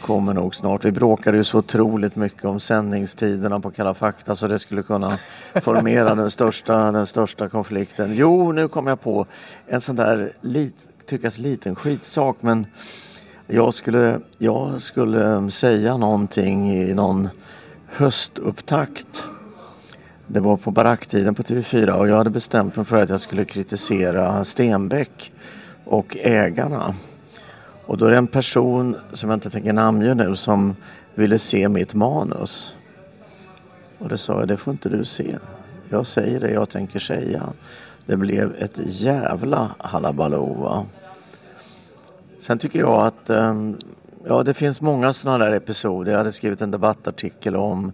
kommer nog snart. Vi bråkade ju så otroligt mycket om sändningstiderna på Kalla Fakta så det skulle kunna formera den största konflikten. Jo, nu kommer jag på en sån där tyckas liten skitsak, men jag skulle säga någonting i någon höstupptakt. Det var på baracktiden på TV4 och jag hade bestämt mig för att jag skulle kritisera Stenbäck och ägarna. Och då är det en person som jag inte tänker namnge nu som ville se mitt manus. Och det sa jag, det får inte du se. Jag säger det jag tänker säga. Det blev ett jävla halabaloo. Sen tycker jag att det finns många sådana där episoder. Jag hade skrivit en debattartikel om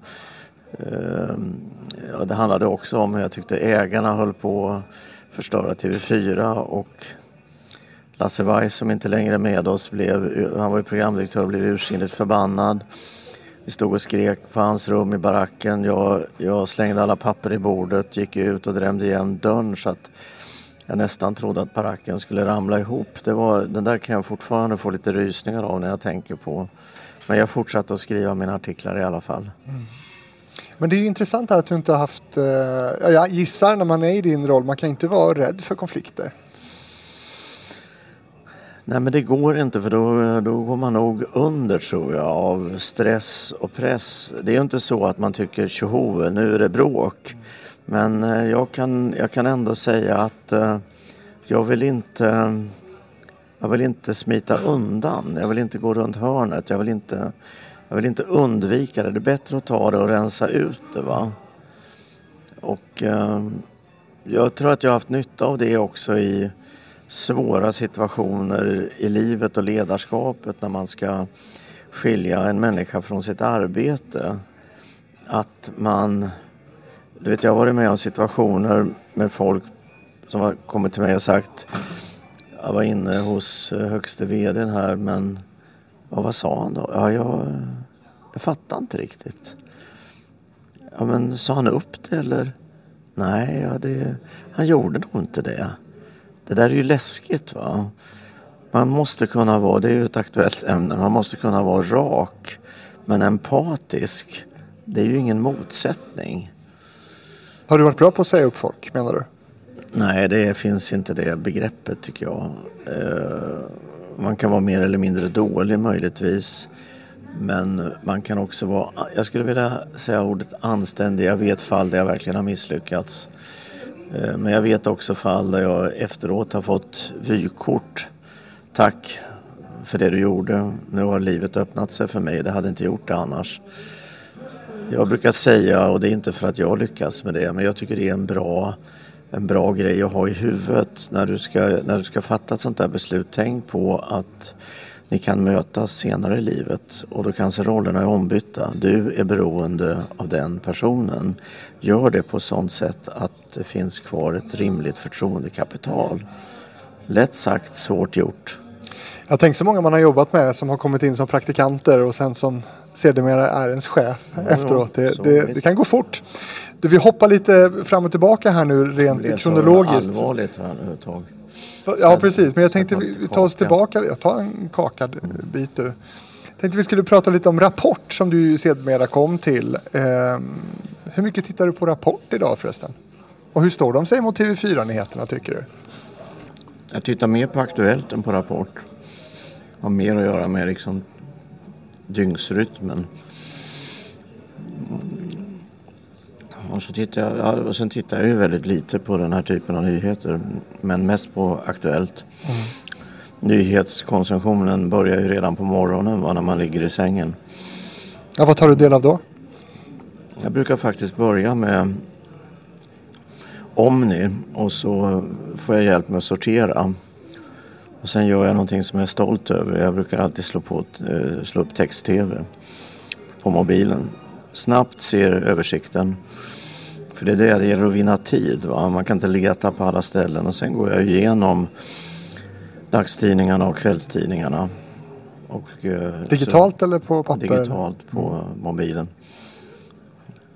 det handlade också om hur jag tyckte ägarna höll på att förstöra TV4 och Lasse Weiss som inte längre är med oss han var ju programdirektör och blev ursinnigt förbannad. Vi stod och skrek på hans rum i baracken. Jag slängde alla papper i bordet, gick ut och drämde igen dörren så att jag nästan trodde att baracken skulle ramla ihop. Den där kan jag fortfarande få lite rysningar av när jag tänker på. Men jag fortsatte att skriva mina artiklar i alla fall. Mm. Men det är ju intressant att du inte har haft... Jag gissar när man är i din roll, man kan inte vara rädd för konflikter. Nej, men det går inte, för då går man nog under, tror jag, av stress och press. Det är ju inte så att man tycker, tjoho, nu är det bråk. Men jag kan ändå säga att jag vill inte smita undan. Jag vill inte gå runt hörnet, jag vill inte undvika det. Det är bättre att ta det och rensa ut det, va? Och jag tror att jag har haft nytta av det också i svåra situationer i livet och ledarskapet när man ska skilja en människa från sitt arbete. Att man, du vet, jag har varit med om situationer med folk som har kommit till mig och sagt, jag var inne hos högste vdn här, men och vad sa han då? Ja, jag fattar inte riktigt. Ja, men sa han upp det eller? Nej, han gjorde nog inte det. Det där är ju läskigt, va? Man måste kunna vara, det är ju ett aktuellt ämne, man måste kunna vara rak men empatisk. Det är ju ingen motsättning. Har du varit bra på att säga upp folk, menar du? Nej, det finns inte det begreppet, tycker jag. Man kan vara mer eller mindre dålig möjligtvis. Men man kan också vara, jag skulle vilja säga ordet anständig. Jag vet fall där jag verkligen har misslyckats. Men jag vet också fall där jag efteråt har fått vykort. Tack för det du gjorde. Nu har livet öppnat sig för mig. Det hade inte gjort det annars. Jag brukar säga, och det är inte för att jag lyckas med det, men jag tycker det är en bra grej att ha i huvudet när du ska fatta ett sånt där beslut. Tänk på att ni kan mötas senare i livet och då kanske rollerna är ombytta. Du är beroende av den personen. Gör det på sånt sätt att det finns kvar ett rimligt förtroendekapital. Lätt sagt, svårt gjort. Jag tänker så många man har jobbat med som har kommit in som praktikanter och sen som sedermera är ens chef efteråt. Det kan gå fort. Du, vi hoppar lite fram och tillbaka här nu rent kronologiskt. Det är så allvarligt här nu ett tag. Ja, precis. Men jag tänkte vi tar oss tillbaka. Jag tar en kakad bit. Jag tänkte vi skulle prata lite om Rapport som du sedermera kom till. Hur mycket tittar du på Rapport idag förresten? Och hur står de sig mot TV4-nyheterna tycker du? Jag tittar mer på Aktuellt än på Rapport. Har mer att göra med liksom dygnsrytmen. Och så tittar jag ju väldigt lite på den här typen av nyheter. Men mest på Aktuellt. Nyhetskonsumtionen börjar ju redan på morgonen när man ligger i sängen. Ja, vad tar du del av då? Jag brukar faktiskt börja med Omni. Och så får jag hjälp med att sortera. Och sen gör jag någonting som jag är stolt över. Jag brukar alltid slå upp text-tv på mobilen. Snabbt ser översikten. För det är det gäller att vinna tid. Va? Man kan inte leta på alla ställen. Och sen går jag igenom dagstidningarna och kvällstidningarna. Och, digitalt eller på papper? Digitalt på mobilen.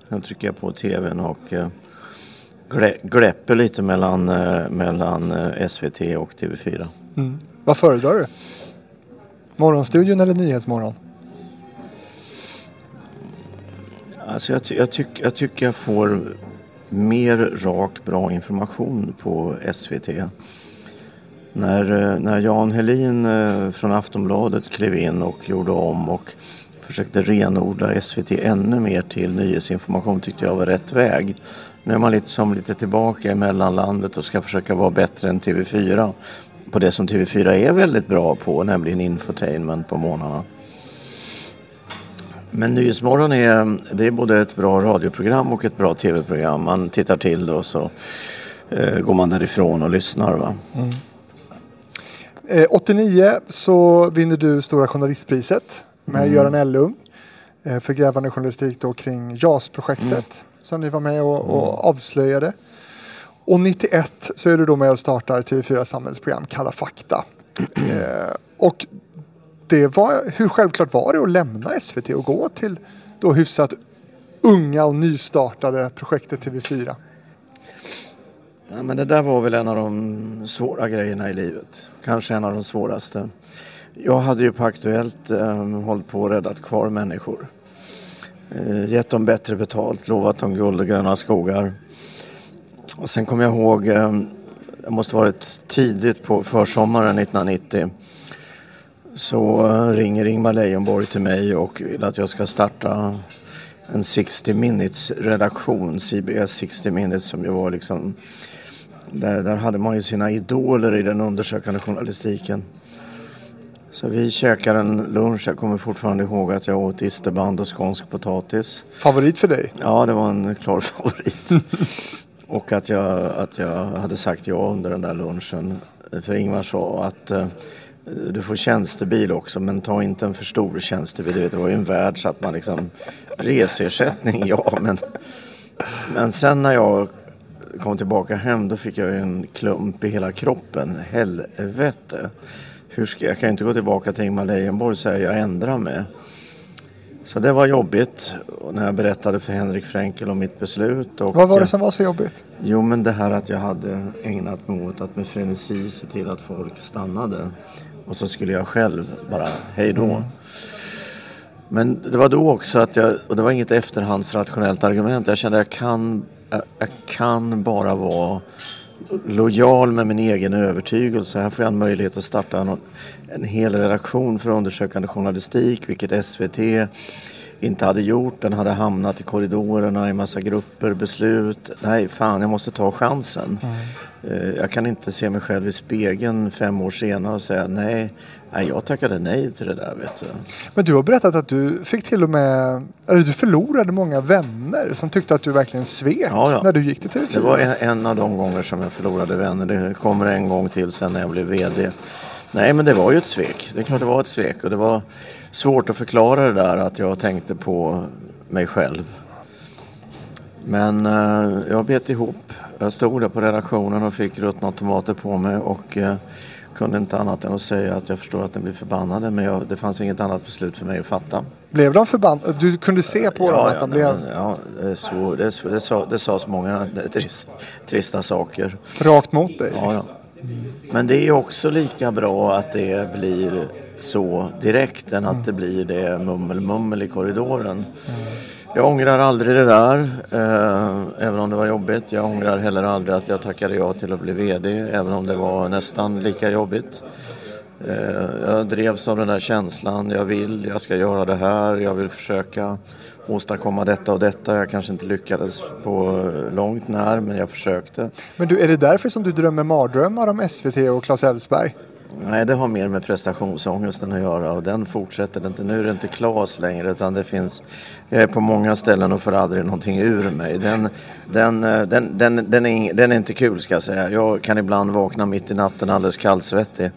Sen trycker jag på tvn och gläpper lite mellan SVT och TV4. Mm. Vad föredrar du? Morgonstudion eller Nyhetsmorgon? Alltså jag tycker jag får mer rak, bra information på SVT. När Jan Helin från Aftonbladet klev in och gjorde om och försökte renodla SVT ännu mer till nyhetsinformation tyckte jag var rätt väg. Nu är man lite tillbaka i mellanlandet och ska försöka vara bättre än TV4 på det som TV4 är väldigt bra på, nämligen infotainment på morgnarna. Men Nyhetsmorgon är både ett bra radioprogram och ett bra tv-program. Man tittar till det och så går man därifrån och lyssnar. Va? Mm. 89 så vinner du Stora journalistpriset med Göran Ellung för grävande journalistik då kring JAS-projektet som ni var med och avslöjade. Och 91 så är du då med och startar TV4 samhällsprogram Kalla Fakta. Och hur självklart var det att lämna SVT och gå till då hyfsat unga och nystartade projektet TV4? Ja, men det där var väl en av de svåra grejerna i livet. Kanske en av de svåraste. Jag hade ju på Aktuellt hållit på och räddat kvar människor. Gett dem bättre betalt, lovat dem guld och gröna skogar. Och sen kom jag ihåg, det måste varit tidigt på försommaren 1990- så ringer Ingvar Leijonborg till mig och vill att jag ska starta en 60 Minutes-redaktion, CBS 60 Minutes som ju var liksom, där hade man ju sina idoler i den undersökande journalistiken. Så vi käkade en lunch, jag kommer fortfarande ihåg att jag åt isterband och skånsk potatis. Favorit för dig? Ja, det var en klar favorit. Och att jag hade sagt ja under den där lunchen. För Ingvar sa att du får tjänstebil också, men ta inte en för stor tjänstebil. Det var ju en värld så att man liksom resersättning, ja. Men sen när jag kom tillbaka hem, då fick jag ju en klump i hela kroppen. Helvete. Jag kan inte gå tillbaka till Ingmar Leijonborg och säga jag ändrar mig. Så det var jobbigt när jag berättade för Henrik Fränkel om mitt beslut. Och vad var det som var så jobbigt? Jo, men det här att jag hade ägnat mig åt att med frenesi se till att folk stannade. Och så skulle jag själv bara, hej då. Mm. Men det var då också att och det var inget efterhandsrationellt argument. Jag kände att jag kan bara vara lojal med min egen övertygelse. Här får jag en möjlighet att starta en hel redaktion för undersökande journalistik, vilket SVT inte hade gjort. Den hade hamnat i korridorerna, i massa grupper, beslut. Nej, fan, jag måste ta chansen. Mm. Jag kan inte se mig själv i spegeln 5 år senare och säga nej, jag tackade nej till det där, vet du. Men du har berättat att du fick till och med, eller du förlorade många vänner som tyckte att du verkligen svek när du gick till TV4. Det var en av de gånger som jag förlorade vänner. Det kommer en gång till sen när jag blev vd. Nej, men det var ju ett svek. Det är klart det var ett svek, och det var svårt att förklara det där att jag tänkte på mig själv. Men jag bet ihop. Jag stod där på redaktionen och fick ruttna tomater på mig och kunde inte annat än att säga att jag förstår att den blir förbannade, men det fanns inget annat beslut för mig att fatta. Blev de förbannade? Du kunde se på dem att de blev... Ja, det sades många trista saker. Rakt mot dig? Ja. Men det är också lika bra att det blir så direkt än att det blir det mummel i korridoren. Jag ångrar aldrig det där, även om det var jobbigt. Jag ångrar heller aldrig att jag tackade ja till att bli vd, även om det var nästan lika jobbigt. Jag drevs av den där känslan, jag ska göra det här, jag vill försöka åstadkomma detta och detta. Jag kanske inte lyckades på långt när, men jag försökte. Men du, är det därför som du drömmer mardrömmar om SVT och Claes Elfsberg? Nej, det har mer med prestationsångesten att göra, och den fortsätter inte. Nu är det inte Claes längre, utan det finns... Jag är på många ställen och får aldrig någonting ur mig. Den är inte kul, ska jag säga. Jag kan ibland vakna mitt i natten alldeles kallsvettig.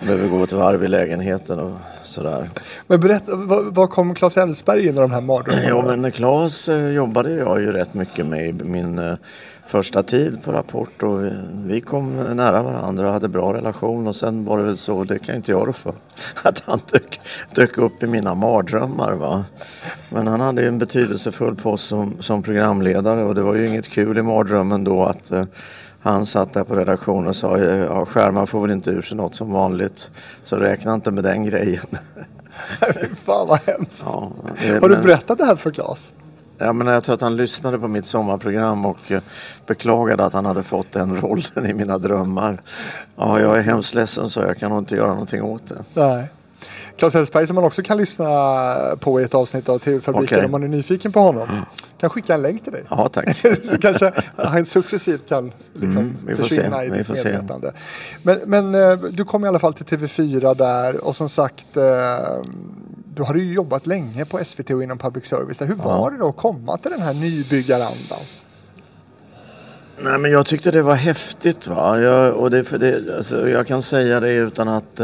Behöver gå ett varv i lägenheten och sådär. Men berätta, var kom Claes Elfsberg in i de här mardrömmarna? Jo, men när Claes jobbade jag ju rätt mycket med i min första tid på Rapport, och vi kom nära varandra och hade bra relation, och sen var det väl så, det kan inte jag rå för, att han dök upp i mina mardrömmar, va. Men han hade ju en betydelsefull post som programledare, och det var ju inget kul i mardrömmen då att han satt där på redaktion och sa, skärman får väl inte ur sig något som vanligt, så räkna inte med den grejen. Fan vad hemskt. Ja, har du berättat det här för Claes? Ja, men jag tror att han lyssnade på mitt sommarprogram och beklagade att han hade fått den rollen i mina drömmar. Ja, jag är hemskt ledsen, så jag kan nog inte göra någonting åt det. Nej. Claes Elfsberg, som man också kan lyssna på i ett avsnitt av TV-fabriken, om man är nyfiken på honom. Kan skicka en länk till dig. Ja, tack. Så kanske han successivt kan försvinna i ditt medvetande. Men du kom i alla fall till TV4 där, och som sagt... Du har ju jobbat länge på SVT och inom public service. Hur var det då att komma till den här nybyggarandan? Nej, men jag tyckte det var häftigt, va. Jag kan säga det utan att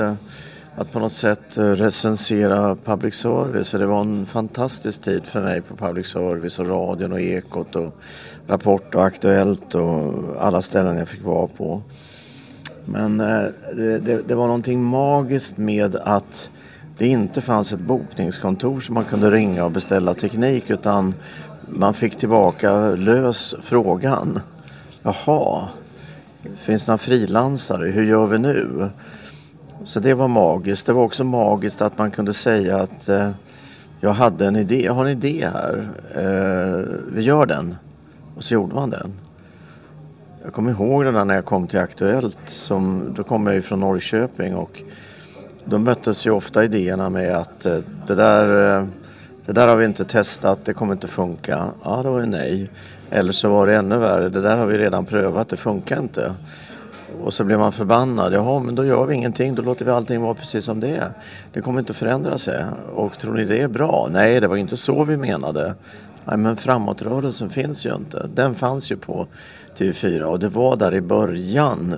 på något sätt recensera public service. För det var en fantastisk tid för mig på public service, och radion och Ekot och Rapport och Aktuellt och alla ställen jag fick vara på. Men det var någonting magiskt med att det inte fanns ett bokningskontor som man kunde ringa och beställa teknik, utan man fick tillbaka lös frågan. Jaha, finns det några frilansare? Hur gör vi nu? Så det var magiskt. Det var också magiskt att man kunde säga att jag hade en idé. Jag har en idé här. Vi gör den. Och så gjorde man den. Jag kommer ihåg det när jag kom till Aktuellt. Då kom jag ju från Norrköping, och då möttes ju ofta idéerna med att det där har vi inte testat, det kommer inte funka. Ja, då var det nej. Eller så var det ännu värre, det där har vi redan prövat, det funkar inte. Och så blev man förbannad. Jaha, men då gör vi ingenting, då låter vi allting vara precis som det är. Det kommer inte förändra sig. Och tror ni det är bra? Nej, det var inte så vi menade. Nej, men framåtrörelsen finns ju inte. Den fanns ju på TV4, och det var där i början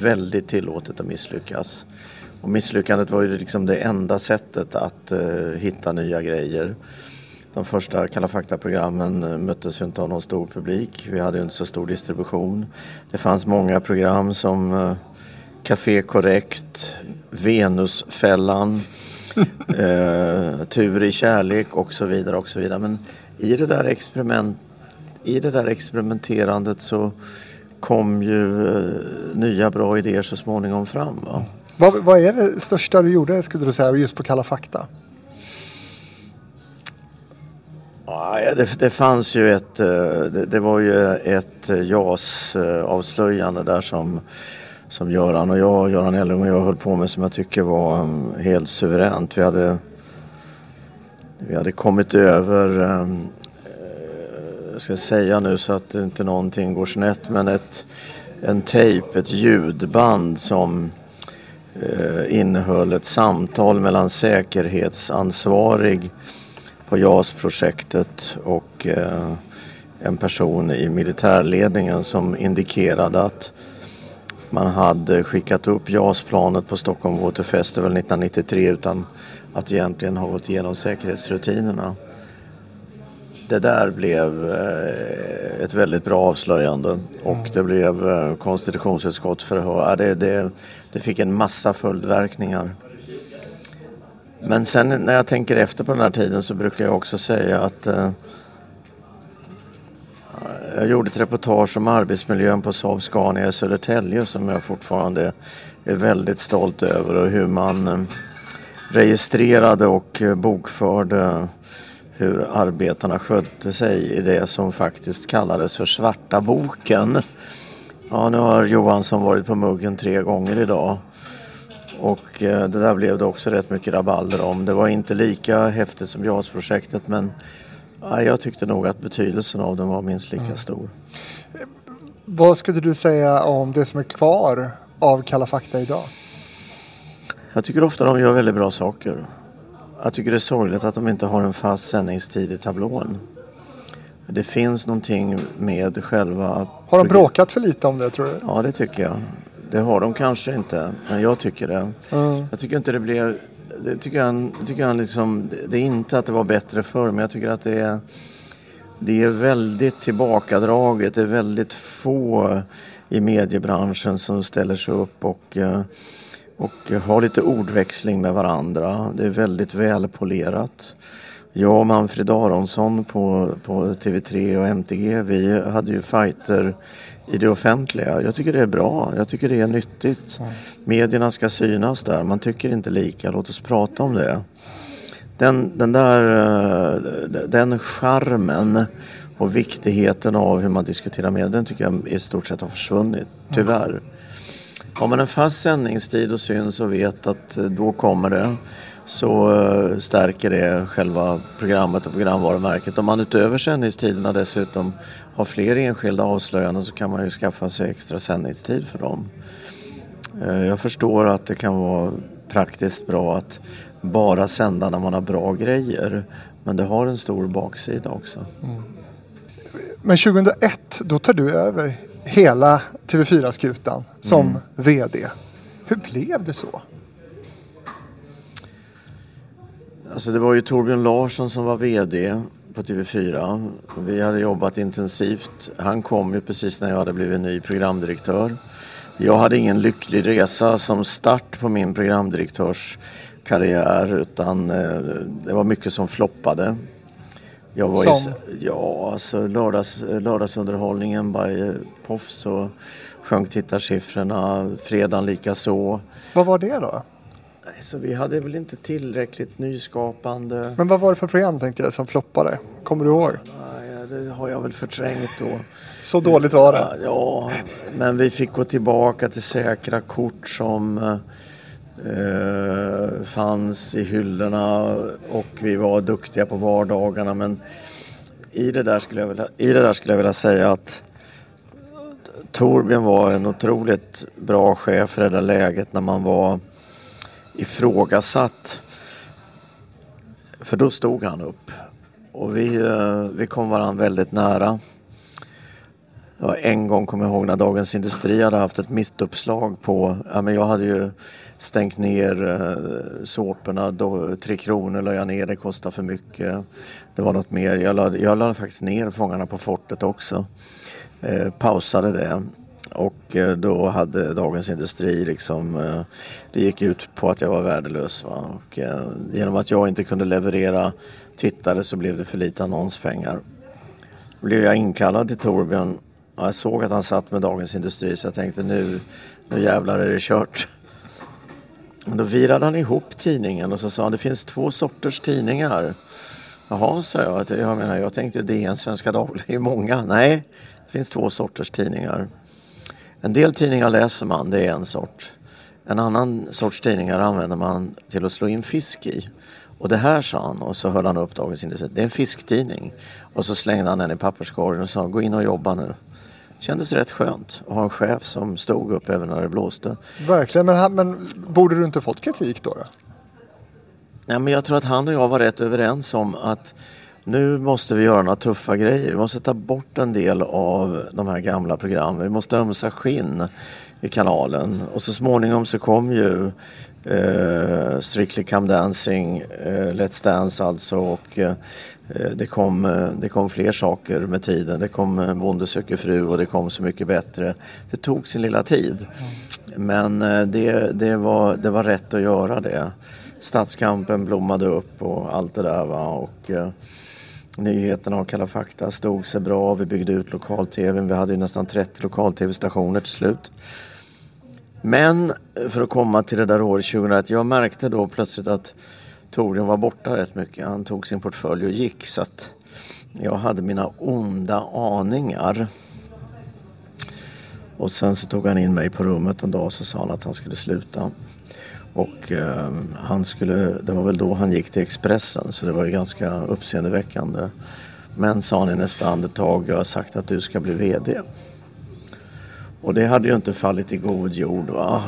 väldigt tillåtet att misslyckas. Och misslyckandet var ju liksom det enda sättet att hitta nya grejer. De första Kalla Fakta-programmen möttes ju inte av någon stor publik. Vi hade ju inte så stor distribution. Det fanns många program som Café Korrekt, Venusfällan, Tur i kärlek och så vidare och så vidare. Men i det där experimenterandet så kom ju nya bra idéer så småningom fram, va? Vad är det största du gjorde, skulle du säga, just på Kalla Fakta? Ja, det fanns ju det var ju ett JAS-avslöjande där som Göran och jag, Göran Ellung och jag höll på med, som jag tycker var helt suveränt. Vi hade kommit över, jag ska säga nu så att inte någonting går snett, men ett ljudband som innehöll ett samtal mellan säkerhetsansvarig på JAS-projektet och en person i militärledningen som indikerade att man hade skickat upp JAS-planet på Stockholm Water Festival 1993 utan att egentligen ha gått igenom säkerhetsrutinerna. Det där blev ett väldigt bra avslöjande och det blev konstitutionsutskottsförhör. Det fick en massa följdverkningar. Men sen när jag tänker efter på den här tiden så brukar jag också säga att jag gjorde ett reportage om arbetsmiljön på Saab Scania i Södertälje som jag fortfarande är väldigt stolt över, och hur man registrerade och bokförde hur arbetarna skötte sig i det som faktiskt kallades för svarta boken. Ja, nu har Johansson varit på muggen 3 gånger idag. Och det där blev det också rätt mycket rabalder om. Det var inte lika häftigt som JAS-projektet, men jag tyckte nog att betydelsen av den var minst lika stor. Vad skulle du säga om det som är kvar av Kalla Fakta idag? Jag tycker ofta de gör väldigt bra saker. Jag tycker det är sorgligt att de inte har en fast sändningstid i tablån. Det finns någonting med själva... Har de bråkat för lite om det, tror du? Ja, det tycker jag. Det har de kanske inte, men jag tycker det. Mm. Jag tycker inte det blev... Det tycker jag liksom, det är inte att det var bättre förr, men jag tycker att det är väldigt tillbakadraget. Det är väldigt få i mediebranschen som ställer sig upp och har lite ordväxling med varandra. Det är väldigt välpolerat. Jag och Manfred Aronsson på TV3 och MTG, vi hade ju fighter i det offentliga. Jag tycker det är bra. Jag tycker det är nyttigt. Medierna ska synas där. Man tycker inte lika. Låt oss prata om det. Den charmen och viktigheten av hur man diskuterar med den tycker jag i stort sett har försvunnit. Tyvärr. Har man en fast sändningstid och syns och vet att då kommer det, så stärker det själva programmet och programvarumärket. Om man utöver sändningstiderna dessutom har fler enskilda avslöjanden, så kan man ju skaffa sig extra sändningstid för dem. Jag förstår att det kan vara praktiskt bra att bara sända när man har bra grejer, men det har en stor baksida också. Mm. Men 2001, då tar du över hela TV4-skutan som vd. Hur blev det så? Alltså det var ju Torbjörn Larsson som var vd på TV4. Vi hade jobbat intensivt. Han kom ju precis när jag hade blivit ny programdirektör. Jag hade ingen lycklig resa som start på min programdirektörskarriär, utan det var mycket som floppade. Jag var alltså lördagsunderhållningen by Poff, så sjönk tittarsiffrorna. Fredagen lika så. Vad var det då? Så vi hade väl inte tillräckligt nyskapande. Men vad var det för program, tänkte jag, som floppade? Kommer du ihåg? Nej, det har jag väl förträngt då. Så dåligt var det? Ja, men vi fick gå tillbaka till säkra kort som fanns i hyllorna, och vi var duktiga på vardagarna. Men i det där skulle jag vilja säga att Torbjörn var en otroligt bra chef för det där läget när man var ifrågasatt, för då stod han upp och vi kom varandra väldigt nära. En gång kom jag ihåg när Dagens Industri hade haft ett missuppslag på, men jag hade ju stängt ner såporna, då 3 kronor la jag ner, det kostade för mycket, det var något mer, jag lade faktiskt ner Fångarna på fortet också, pausade det. Och då hade Dagens Industri liksom, det gick ut på att jag var värdelös, va? Och genom att jag inte kunde leverera tittare så blev det för lite annonspengar. Då blev jag inkallad till Torbjörn. Jag såg att han satt med Dagens Industri, så jag tänkte nu jävlar är det kört. Då virade han ihop tidningen och så sa han, det finns 2 sorters tidningar. Jaha, sa jag. Jag menar, jag tänkte DN, Svenska Dagbladet, det är många. Nej, det finns två sorters tidningar. En del tidningar läser man, det är en sort. En annan sorts tidningar använder man till att slå in fisk i. Och det här sa han, och så höll han upp Dagens Industri. Det är en fisktidning. Och så slängde han den i papperskorgen och sa, gå in och jobba nu. Kändes rätt skönt att ha en chef som stod upp även när det blåste. Verkligen, men borde du inte fått kritik då? Nej, men jag tror att han och jag var rätt överens om att nu måste vi göra några tuffa grejer. Vi måste ta bort en del av de här gamla programmen. Vi måste ömsa skinn i kanalen. Och så småningom så kom ju Strictly Come Dancing, Let's Dance alltså, och det kom fler saker med tiden. Det kom Bonde söker fru och det kom Så mycket bättre. Det tog sin lilla tid. Men det var rätt att göra det. Stadskampen blommade upp och allt det där, va? Och nyheterna och Kalla Fakta stod sig bra. Vi byggde ut lokal-tv. Vi hade ju nästan 30 lokal-tv-stationer till slut. Men för att komma till det där år 2001, jag märkte då plötsligt att Torbjörn var borta rätt mycket. Han tog sin portfölj och gick, så att jag hade mina onda aningar. Och sen så tog han in mig på rummet en dag och så sa han att han skulle sluta. Och det var väl då han gick till Expressen, så det var ju ganska uppseendeväckande. Men sa han i nästa andetag, jag har sagt att du ska bli vd. Och det hade ju inte fallit i god jord, va?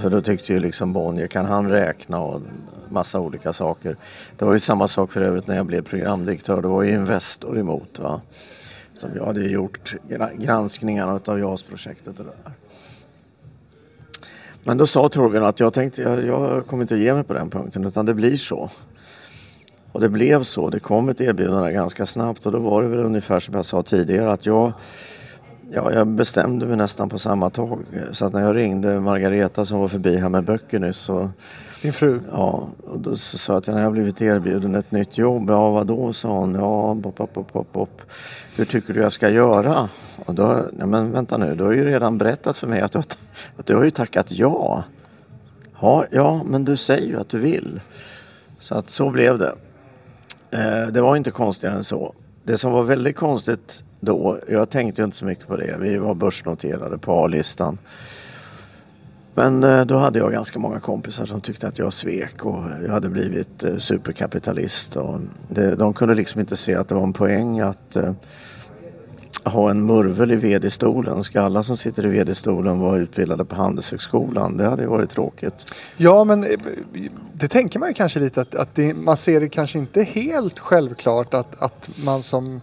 För då tyckte ju liksom Bonnier, kan han räkna och massa olika saker. Det var ju samma sak för övrigt när jag blev programdirektör, det var ju Investor emot, va? Som jag hade gjort granskningarna av JAS-projektet och det där. Men då sa Torbjörn att jag tänkte, jag kommer inte ge mig på den punkten, utan det blir så. Och det blev så, det kom ett erbjudande ganska snabbt, och då var det väl ungefär som jag sa tidigare att jag bestämde mig nästan på samma tag. Så att när jag ringde Margareta som var förbi här med böcker nu, så... Din fru? Ja, och då så sa jag att jag har blivit erbjuden ett nytt jobb. Ja, vadå, sa hon. Ja, hur tycker du jag ska göra? Och då, nej men vänta nu, du har ju redan berättat för mig att du har ju tackat ja. Ja, men du säger ju att du vill. Så att så blev det. Det var inte konstigare än så. Det som var väldigt konstigt då, jag tänkte inte så mycket på det. Vi var börsnoterade på A-listan. Men då hade jag ganska många kompisar som tyckte att jag svek och jag hade blivit superkapitalist. Och de kunde liksom inte se att det var en poäng att ha en murvel i vd-stolen. Ska alla som sitter i vd-stolen vara utbildade på Handelshögskolan? Det hade ju varit tråkigt. Ja, men det tänker man ju kanske lite att det, man ser det kanske inte helt självklart att man som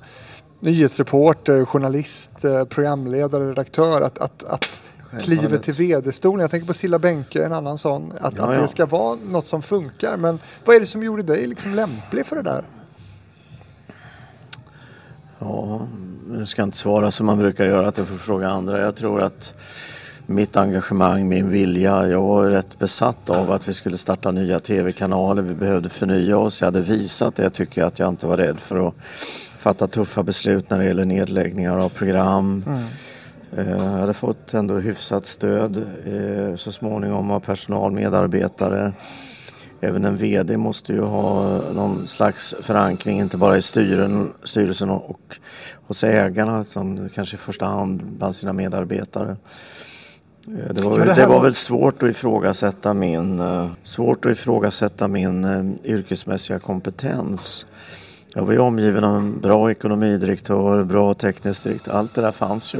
nyhetsreporter, journalist, programledare, redaktör att klivet till vd-stolen. Jag tänker på Silla Bänke, en annan sån. Att det ska vara något som funkar. Men vad är det som gjorde dig liksom lämplig för det där? Ja, jag ska inte svara som man brukar göra, att jag får fråga andra. Jag tror att mitt engagemang, min vilja, jag var rätt besatt av att vi skulle starta nya tv-kanaler. Vi behövde förnya oss. Jag hade visat det. Jag tycker att jag inte var rädd för att fatta tuffa beslut när det gäller nedläggningar av program. Jag hade fått ändå hyfsat stöd så småningom av personalmedarbetare. Även en vd måste ju ha någon slags förankring, inte bara i styrelsen och hos ägarna, utan kanske i första hand bland sina medarbetare. Det var väl svårt att ifrågasätta min yrkesmässiga kompetens. Jag var ju omgiven av en bra ekonomidirektör, bra teknisk direktör. Allt det där fanns ju.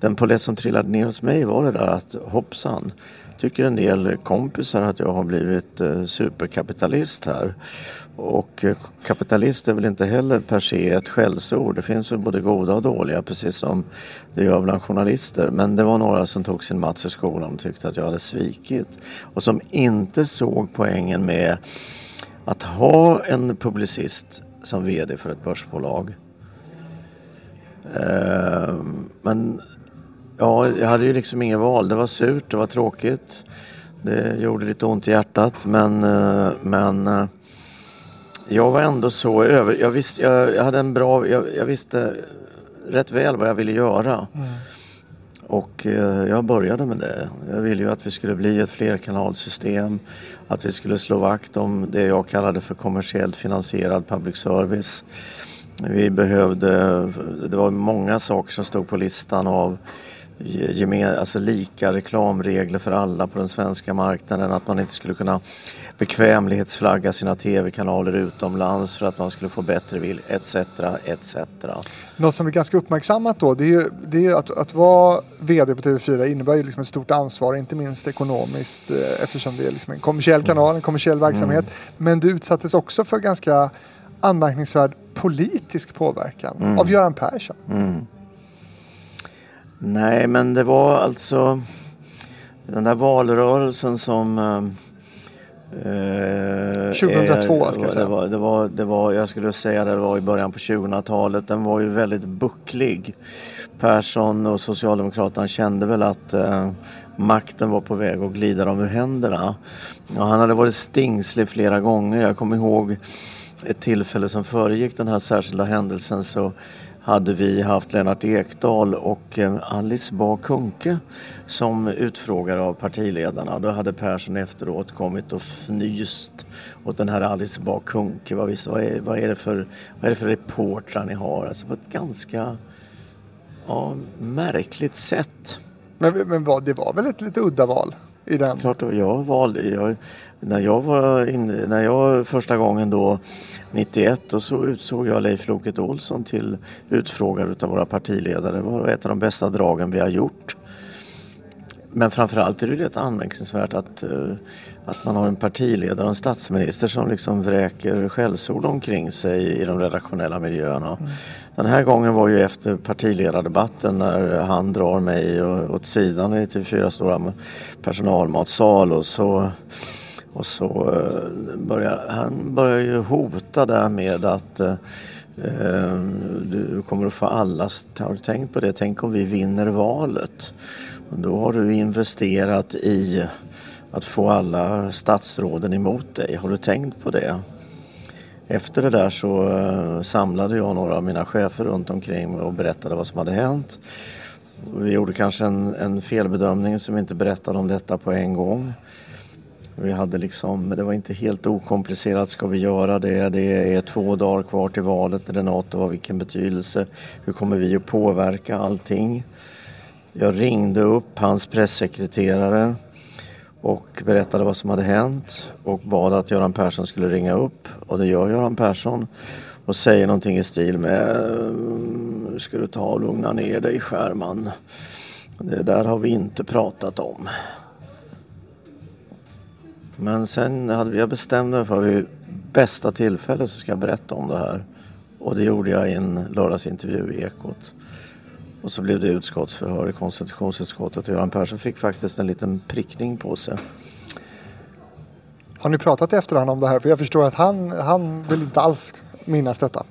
Den polett som trillade ner hos mig var det där att hoppsan, tycker en del kompisar att jag har blivit superkapitalist här. Och kapitalist är väl inte heller per se ett skällsord. Det finns väl både goda och dåliga, precis som det gör bland journalister. Men det var några som tog sin mats i skolan och tyckte att jag hade svikit. Och som inte såg poängen med att ha en publicist som vd för ett börsbolag. Men ja, jag hade ju liksom ingen val. Det var surt, det var tråkigt. Det gjorde lite ont i hjärtat. Men jag var ändå så över... Jag visste rätt väl vad jag ville göra. Och jag började med det. Jag ville ju att vi skulle bli ett flerkanalsystem, att vi skulle slå vakt om det jag kallade för kommersiellt finansierad public service. Vi behövde, det var många saker som stod på listan av alltså lika reklamregler för alla på den svenska marknaden, att man inte skulle kunna bekvämlighetsflagga sina tv-kanaler utomlands för att man skulle få bättre vill, etc. Något som är ganska uppmärksammat då, det är att vara vd på TV4 innebär ju liksom ett stort ansvar, inte minst ekonomiskt, eftersom det är liksom en kommersiell kanal, en kommersiell verksamhet. Men du utsattes också för ganska anmärkningsvärd politisk påverkan av Göran Persson. Nej, men det var alltså den där valrörelsen som 2002 ska jag säga. Det var jag skulle säga det var i början på 2000-talet. Den var ju väldigt bucklig. Persson och Socialdemokraterna kände väl att makten var på väg att glida dem ur händerna. Och han hade varit stingslig flera gånger. Jag kommer ihåg ett tillfälle som föregick den här särskilda händelsen, så hade vi haft Lennart Ekdal och Alice Bah Kuhnke som utfrågare av partiledarna. Då hade Persson efteråt kommit och fnyst åt den här Alice Bah Kuhnke. Vad är det för reportrar ni har? Alltså på ett ganska märkligt sätt. Men det var väl ett lite udda val? I den. Klart, när jag första gången då 91, och så utsåg jag Leif Loket Olsson till utfrågare av våra partiledare. Det var ett av de bästa dragen vi har gjort. Men framförallt är det rätt anmärkningsvärt att man har en partiledare och en statsminister som liksom vräker skällsord omkring sig i de redaktionella miljöerna. Den här gången var ju efter partiledardebatten när han drar mig åt sidan till 4 stora personalmatsal, och så börjar ju hota där med att du kommer att få allas, har du tänkt på det? Tänk om vi vinner valet. Då har du investerat i att få alla statsråden emot dig. Har du tänkt på det? Efter det där så samlade jag några av mina chefer runt omkring och berättade vad som hade hänt. Vi gjorde kanske en felbedömning som inte berättade om detta på en gång. Vi hade liksom, det var inte helt okomplicerat, ska vi göra det? Det är 2 dagar kvar till valet, eller något, och vilken betydelse? Hur kommer vi att påverka allting? Jag ringde upp hans pressekreterare och berättade vad som hade hänt och bad att Göran Persson skulle ringa upp, och det gör Göran Persson och säger någonting i stil med ska du ta och lugna ner dig, Skärman. Det där har vi inte pratat om. Men sen hade jag bestämt mig för vid bästa tillfälle så ska jag berätta om det här, och det gjorde jag i en lördagsintervju i Ekot. Och så blev det utskottsförhör i konstitutionsutskottet, och Göran Persson fick faktiskt en liten prickning på sig. Har ni pratat efter honom om det här? För jag förstår att han vill inte alls minnas detta.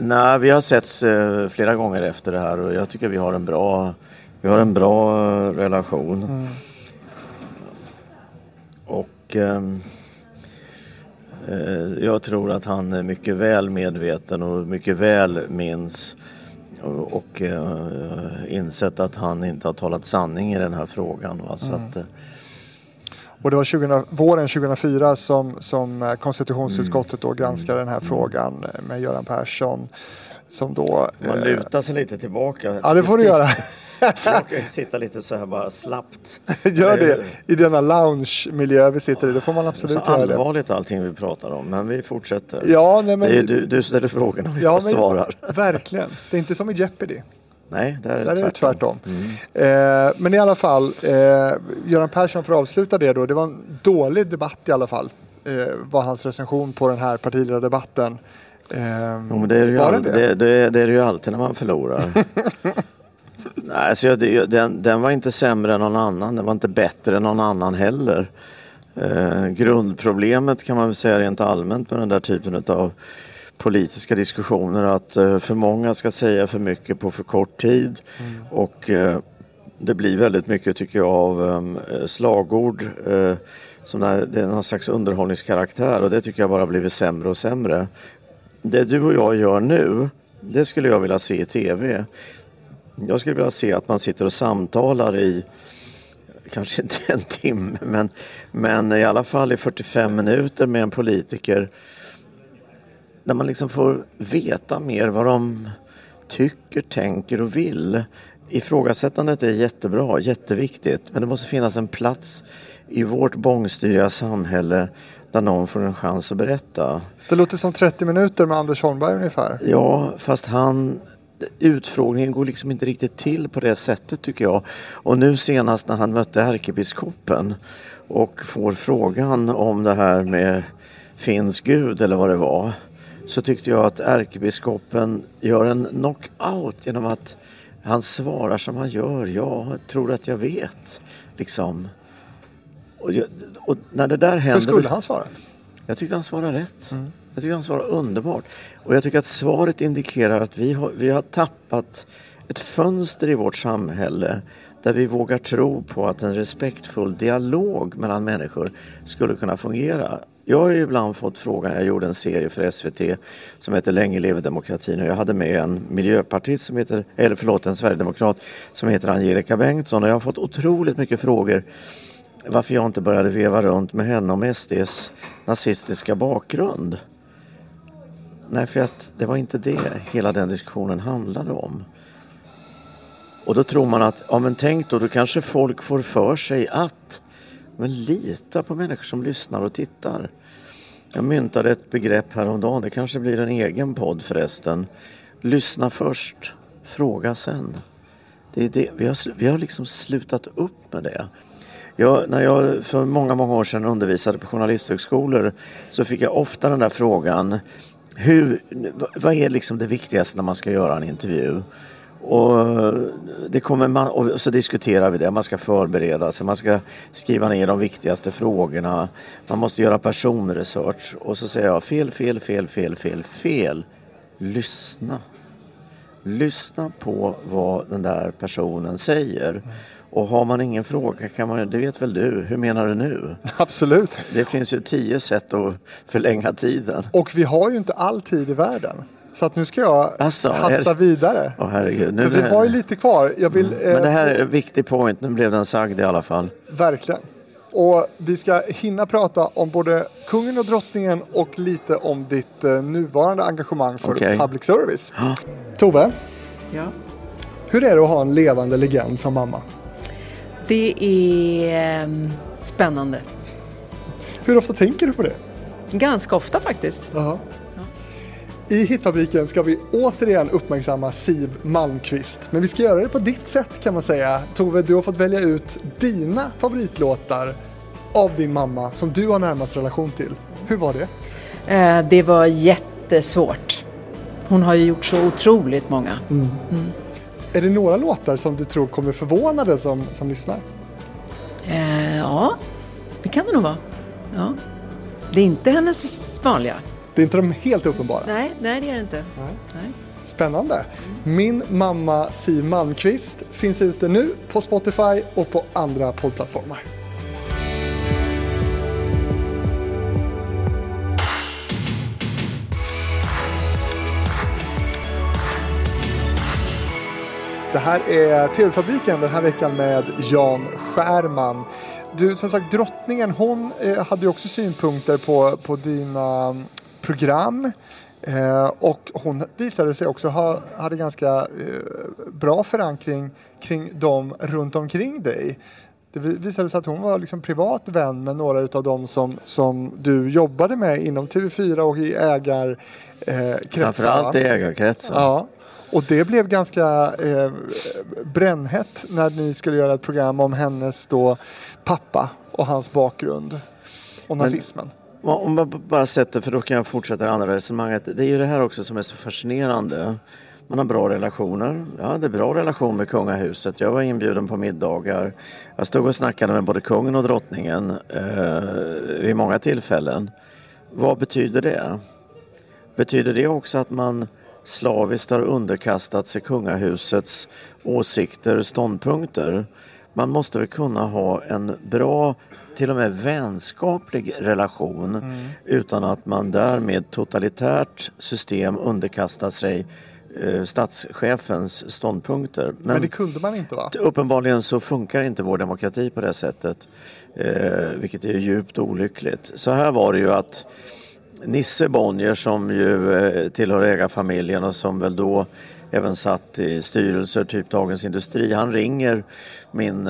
Nej, vi har setts flera gånger efter det här, och jag tycker vi har en bra relation. Och jag tror att han är mycket väl medveten och mycket väl minns och insett att han inte har talat sanning i den här frågan. Va? Så att, och det var våren 2004 som konstitutionsutskottet då granskade den här frågan med Göran Persson, som då... Man lutar sig lite tillbaka. Ja, det får du göra. Jag kan ju sitta lite så här bara slappt. Gör det. I denna lounge-miljö vi sitter i, då får man absolut göra det. Så allvarligt allting vi pratar om, men vi fortsätter. Ja, nej, men... Du ställer frågan och jag svarar. Verkligen. Det är inte som i Jeopardy. Nej, där är det tvärtom. Men i alla fall, Göran Persson, för att avsluta det då, det var en dålig debatt i alla fall, var hans recension på den här partiledardebatten. Det är ju alltid när man förlorar. Nej, så den var inte sämre än någon annan. Den var inte bättre än någon annan heller. Grundproblemet kan man väl säga rent allmänt med den där typen av politiska diskussioner, att för många ska säga för mycket på för kort tid. Och det blir väldigt mycket, tycker jag, av slagord som där, det är någon slags underhållningskaraktär, och det tycker jag bara blivit sämre och sämre. Det du och jag gör nu, det skulle jag vilja se i tv. Jag skulle vilja se att man sitter och samtalar i kanske inte en timme, men i alla fall i 45 minuter med en politiker där man liksom får veta mer vad de tycker, tänker och vill. Ifrågasättandet är jättebra, jätteviktigt, men det måste finnas en plats i vårt bångstyriga samhälle där någon får en chans att berätta. Det låter som 30 minuter med Anders Holmberg ungefär. Ja, fast utfrågningen går liksom inte riktigt till på det sättet tycker jag. Och nu senast när han mötte ärkebiskopen och får frågan om det här med finns Gud eller vad det var, så tyckte jag att ärkebiskopen gör en knockout genom att han svarar som han gör. Jag tror att jag vet liksom. Och när det där hände... Hur skulle han svara? Jag tyckte han svarade rätt. Mm. Jag tycker han svarar underbart. Och jag tycker att svaret indikerar att vi har tappat ett fönster i vårt samhälle där vi vågar tro på att en respektfull dialog mellan människor skulle kunna fungera. Jag har ju ibland fått frågan, jag gjorde en serie för SVT som heter Länge lever demokratin, och jag hade med en miljöpartist som heter, en sverigedemokrat som heter Angelica Bengtsson, och jag har fått otroligt mycket frågor varför jag inte började veva runt med henne om SDs nazistiska bakgrund. Nej, för att det var inte det hela den diskussionen handlade om. Och då tror man att, ja men tänk då kanske folk får för sig att, men lita på människor som lyssnar och tittar. Jag myntade ett begrepp häromdagen, det kanske blir en egen podd förresten. Lyssna först, fråga sen. Det är det. Vi har liksom slutat upp med det. När jag för många år sedan undervisade på journalisthögskolor så fick jag ofta den där frågan, vad är liksom det viktigaste när man ska göra en intervju? Och så diskuterar vi det. Man ska förbereda sig, man ska skriva ner de viktigaste frågorna, man måste göra personresearch. Och så säger jag fel. Lyssna på vad den där personen säger. Och har man ingen fråga kan man, det vet väl du, hur menar du nu? Absolut. Det finns ju 10 sätt att förlänga tiden. Och vi har ju inte all tid i världen. Så att nu ska jag hasta vidare. Åh herregud. Men vi har ju lite kvar. Men det här är en viktig point, nu blev den sagd i alla fall. Verkligen. Och vi ska hinna prata om både kungen och drottningen och lite om ditt nuvarande engagemang för public service. Ha. Tove, ja. Hur är det att ha en levande legend som mamma? Det är spännande. Hur ofta tänker du på det? Ganska ofta faktiskt. Ja. I Hitfabriken ska vi återigen uppmärksamma Siv Malmqvist. Men vi ska göra det på ditt sätt kan man säga. Tove, du har fått välja ut dina favoritlåtar av din mamma som du har närmast relation till. Hur var det? Det var jättesvårt. Hon har ju gjort så otroligt många. Mm. Mm. Är det några låtar som du tror kommer förvåna dig som lyssnar? Ja, det kan det nog vara. Ja. Det är inte hennes vanliga. Det är inte de helt uppenbara? Nej det är det inte. Nej. Spännande. Min mamma Siv Malmqvist finns ute nu på Spotify och på andra poddplattformar. Det här är TV-fabriken den här veckan med Jan Skärman. Du, som sagt, drottningen, hon hade ju också synpunkter på dina program. Och hon visade sig också hade ganska bra förankring kring dem runt omkring dig. Det visade sig att hon var liksom privat vän med några av dem som du jobbade med inom TV4 och i ägarkretsar. Framförallt i ägarkretsar. Ja. Och det blev ganska brännhett när ni skulle göra ett program om hennes då pappa och hans bakgrund och nazismen. Men, om man bara sätter, för då kan jag fortsätta det andra resonemanget. Det är ju det här också som är så fascinerande. Man har bra relationer. Jag hade bra relation med kungahuset. Jag var inbjuden på middagar. Jag stod och snackade med både kungen och drottningen vid många tillfällen. Vad betyder det? Betyder det också att man slaviskt har underkastat sig kungahusets åsikter, ståndpunkter? Man måste väl kunna ha en bra, till och med vänskaplig relation utan att man därmed totalitärt system underkastar sig statschefens ståndpunkter. Men det kunde man inte, va? Uppenbarligen så funkar inte vår demokrati på det sättet, vilket är djupt olyckligt. Så här var det ju att Nisse Bonnier, som ju tillhör ägarfamiljen och som väl då även satt i styrelser typ Dagens Industri, han ringer min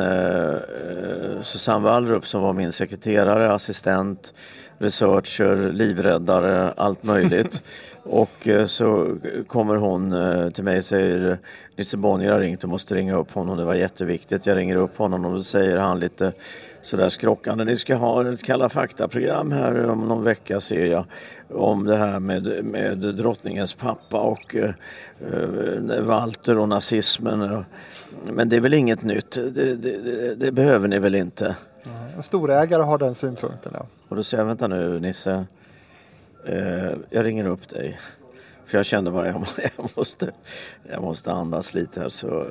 Susanne Wallrup, som var min sekreterare, assistent, researcher, livräddare, allt möjligt. Och så kommer hon till mig och säger: Nisse Bonnier har ringt och måste ringa upp honom, det var jätteviktigt. Jag ringer upp honom och då säger han lite sådär skrockande: ni ska ha ett Kalla Fakta-program här om någon vecka, ser jag, om det här med drottningens pappa och Walter och nazismen. Men det är väl inget nytt, det behöver ni väl inte. En storägare har den synpunkten. Ja. Och då säger jag: vänta nu Nisse, jag ringer upp dig. För jag kände bara att jag måste andas lite här. Så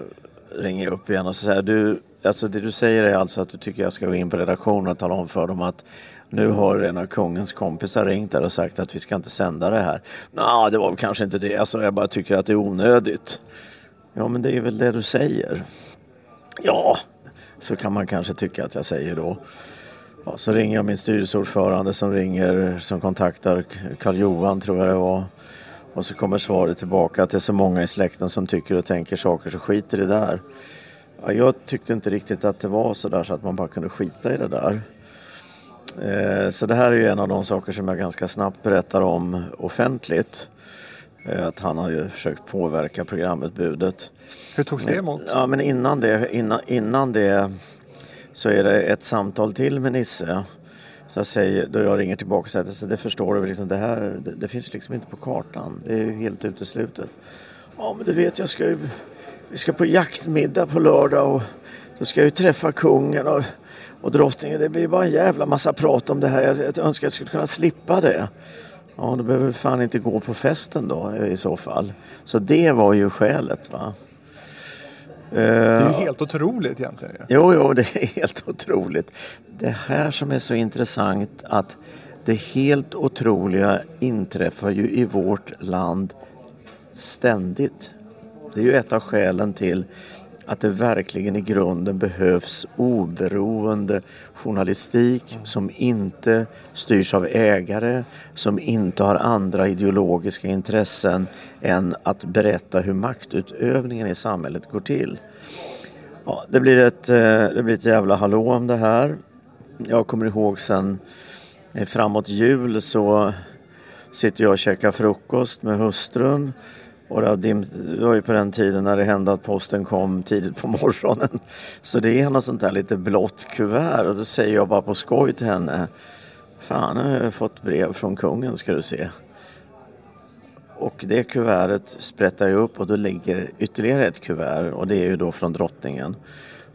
ringer jag upp igen och så säger: du, alltså det du säger är alltså att du tycker jag ska gå in på redaktionen och tala om för dem att nu har en av kungens kompisar ringt där och sagt att vi ska inte sända det här. Nej, det var kanske inte det. Alltså, jag bara tycker att det är onödigt. Ja, men det är väl det du säger. Ja, så kan man kanske tycka att jag säger då. Ja, så ringer jag min styrelseordförande som kontaktar Karl Johan, tror jag det var. Och så kommer svaret tillbaka att det är så många i släkten som tycker och tänker saker, så skiter det där. Ja, jag tyckte inte riktigt att det var så där så att man bara kunde skita i det där. Så det här är ju en av de saker som jag ganska snabbt berättar om offentligt. Att han har ju försökt påverka programutbudet. Hur togs det emot? Ja, men innan det så är det ett samtal till med Nisse. Så jag säger, då jag ringer tillbaka och säger: så det förstår du liksom, det finns liksom inte på kartan. Det är ju helt uteslutet. Ja, men du vet, vi ska på jaktmiddag på lördag och då ska jag ju träffa kungen och drottningen. Det blir bara en jävla massa prat om det här. Jag önskar att jag skulle kunna slippa det. Ja, då behöver vi fan inte gå på festen då i så fall. Så det var ju skälet, va? Det är ju helt otroligt egentligen. Jo, det är helt otroligt. Det här som är så intressant, att det helt otroliga inträffar ju i vårt land ständigt. Det är ju ett av skälen till att det verkligen i grunden behövs oberoende journalistik som inte styrs av ägare, som inte har andra ideologiska intressen än att berätta hur maktutövningen i samhället går till. Ja, det blir ett jävla hallå om det här. Jag kommer ihåg sen framåt jul så sitter jag och käkar frukost med hustrun. Och det var ju på den tiden när det hände att posten kom tidigt på morgonen. Så det är något sånt där lite blått kuvert. Och då säger jag bara på skoj till henne: fan, jag har fått brev från kungen, ska du se. Och det kuvertet sprättar ju upp och då ligger ytterligare ett kuvert. Och det är ju då från drottningen.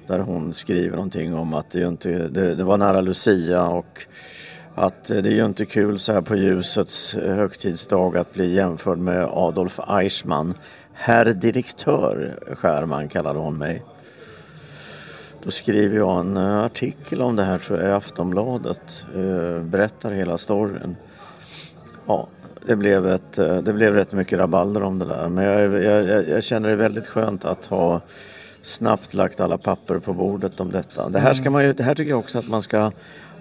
Där hon skriver någonting om att det var nära Lucia och att det är ju inte kul så här på ljusets högtidsdag att bli jämförd med Adolf Eichmann. Herr direktör Skärman kallade hon mig. Då skriver jag en artikel om det här, tror jag, i Aftonbladet. Berättar hela storyn. Ja, det blev rätt mycket rabalder om det där. Men jag känner det väldigt skönt att ha snabbt lagt alla papper på bordet om detta. Det här tycker jag också att man ska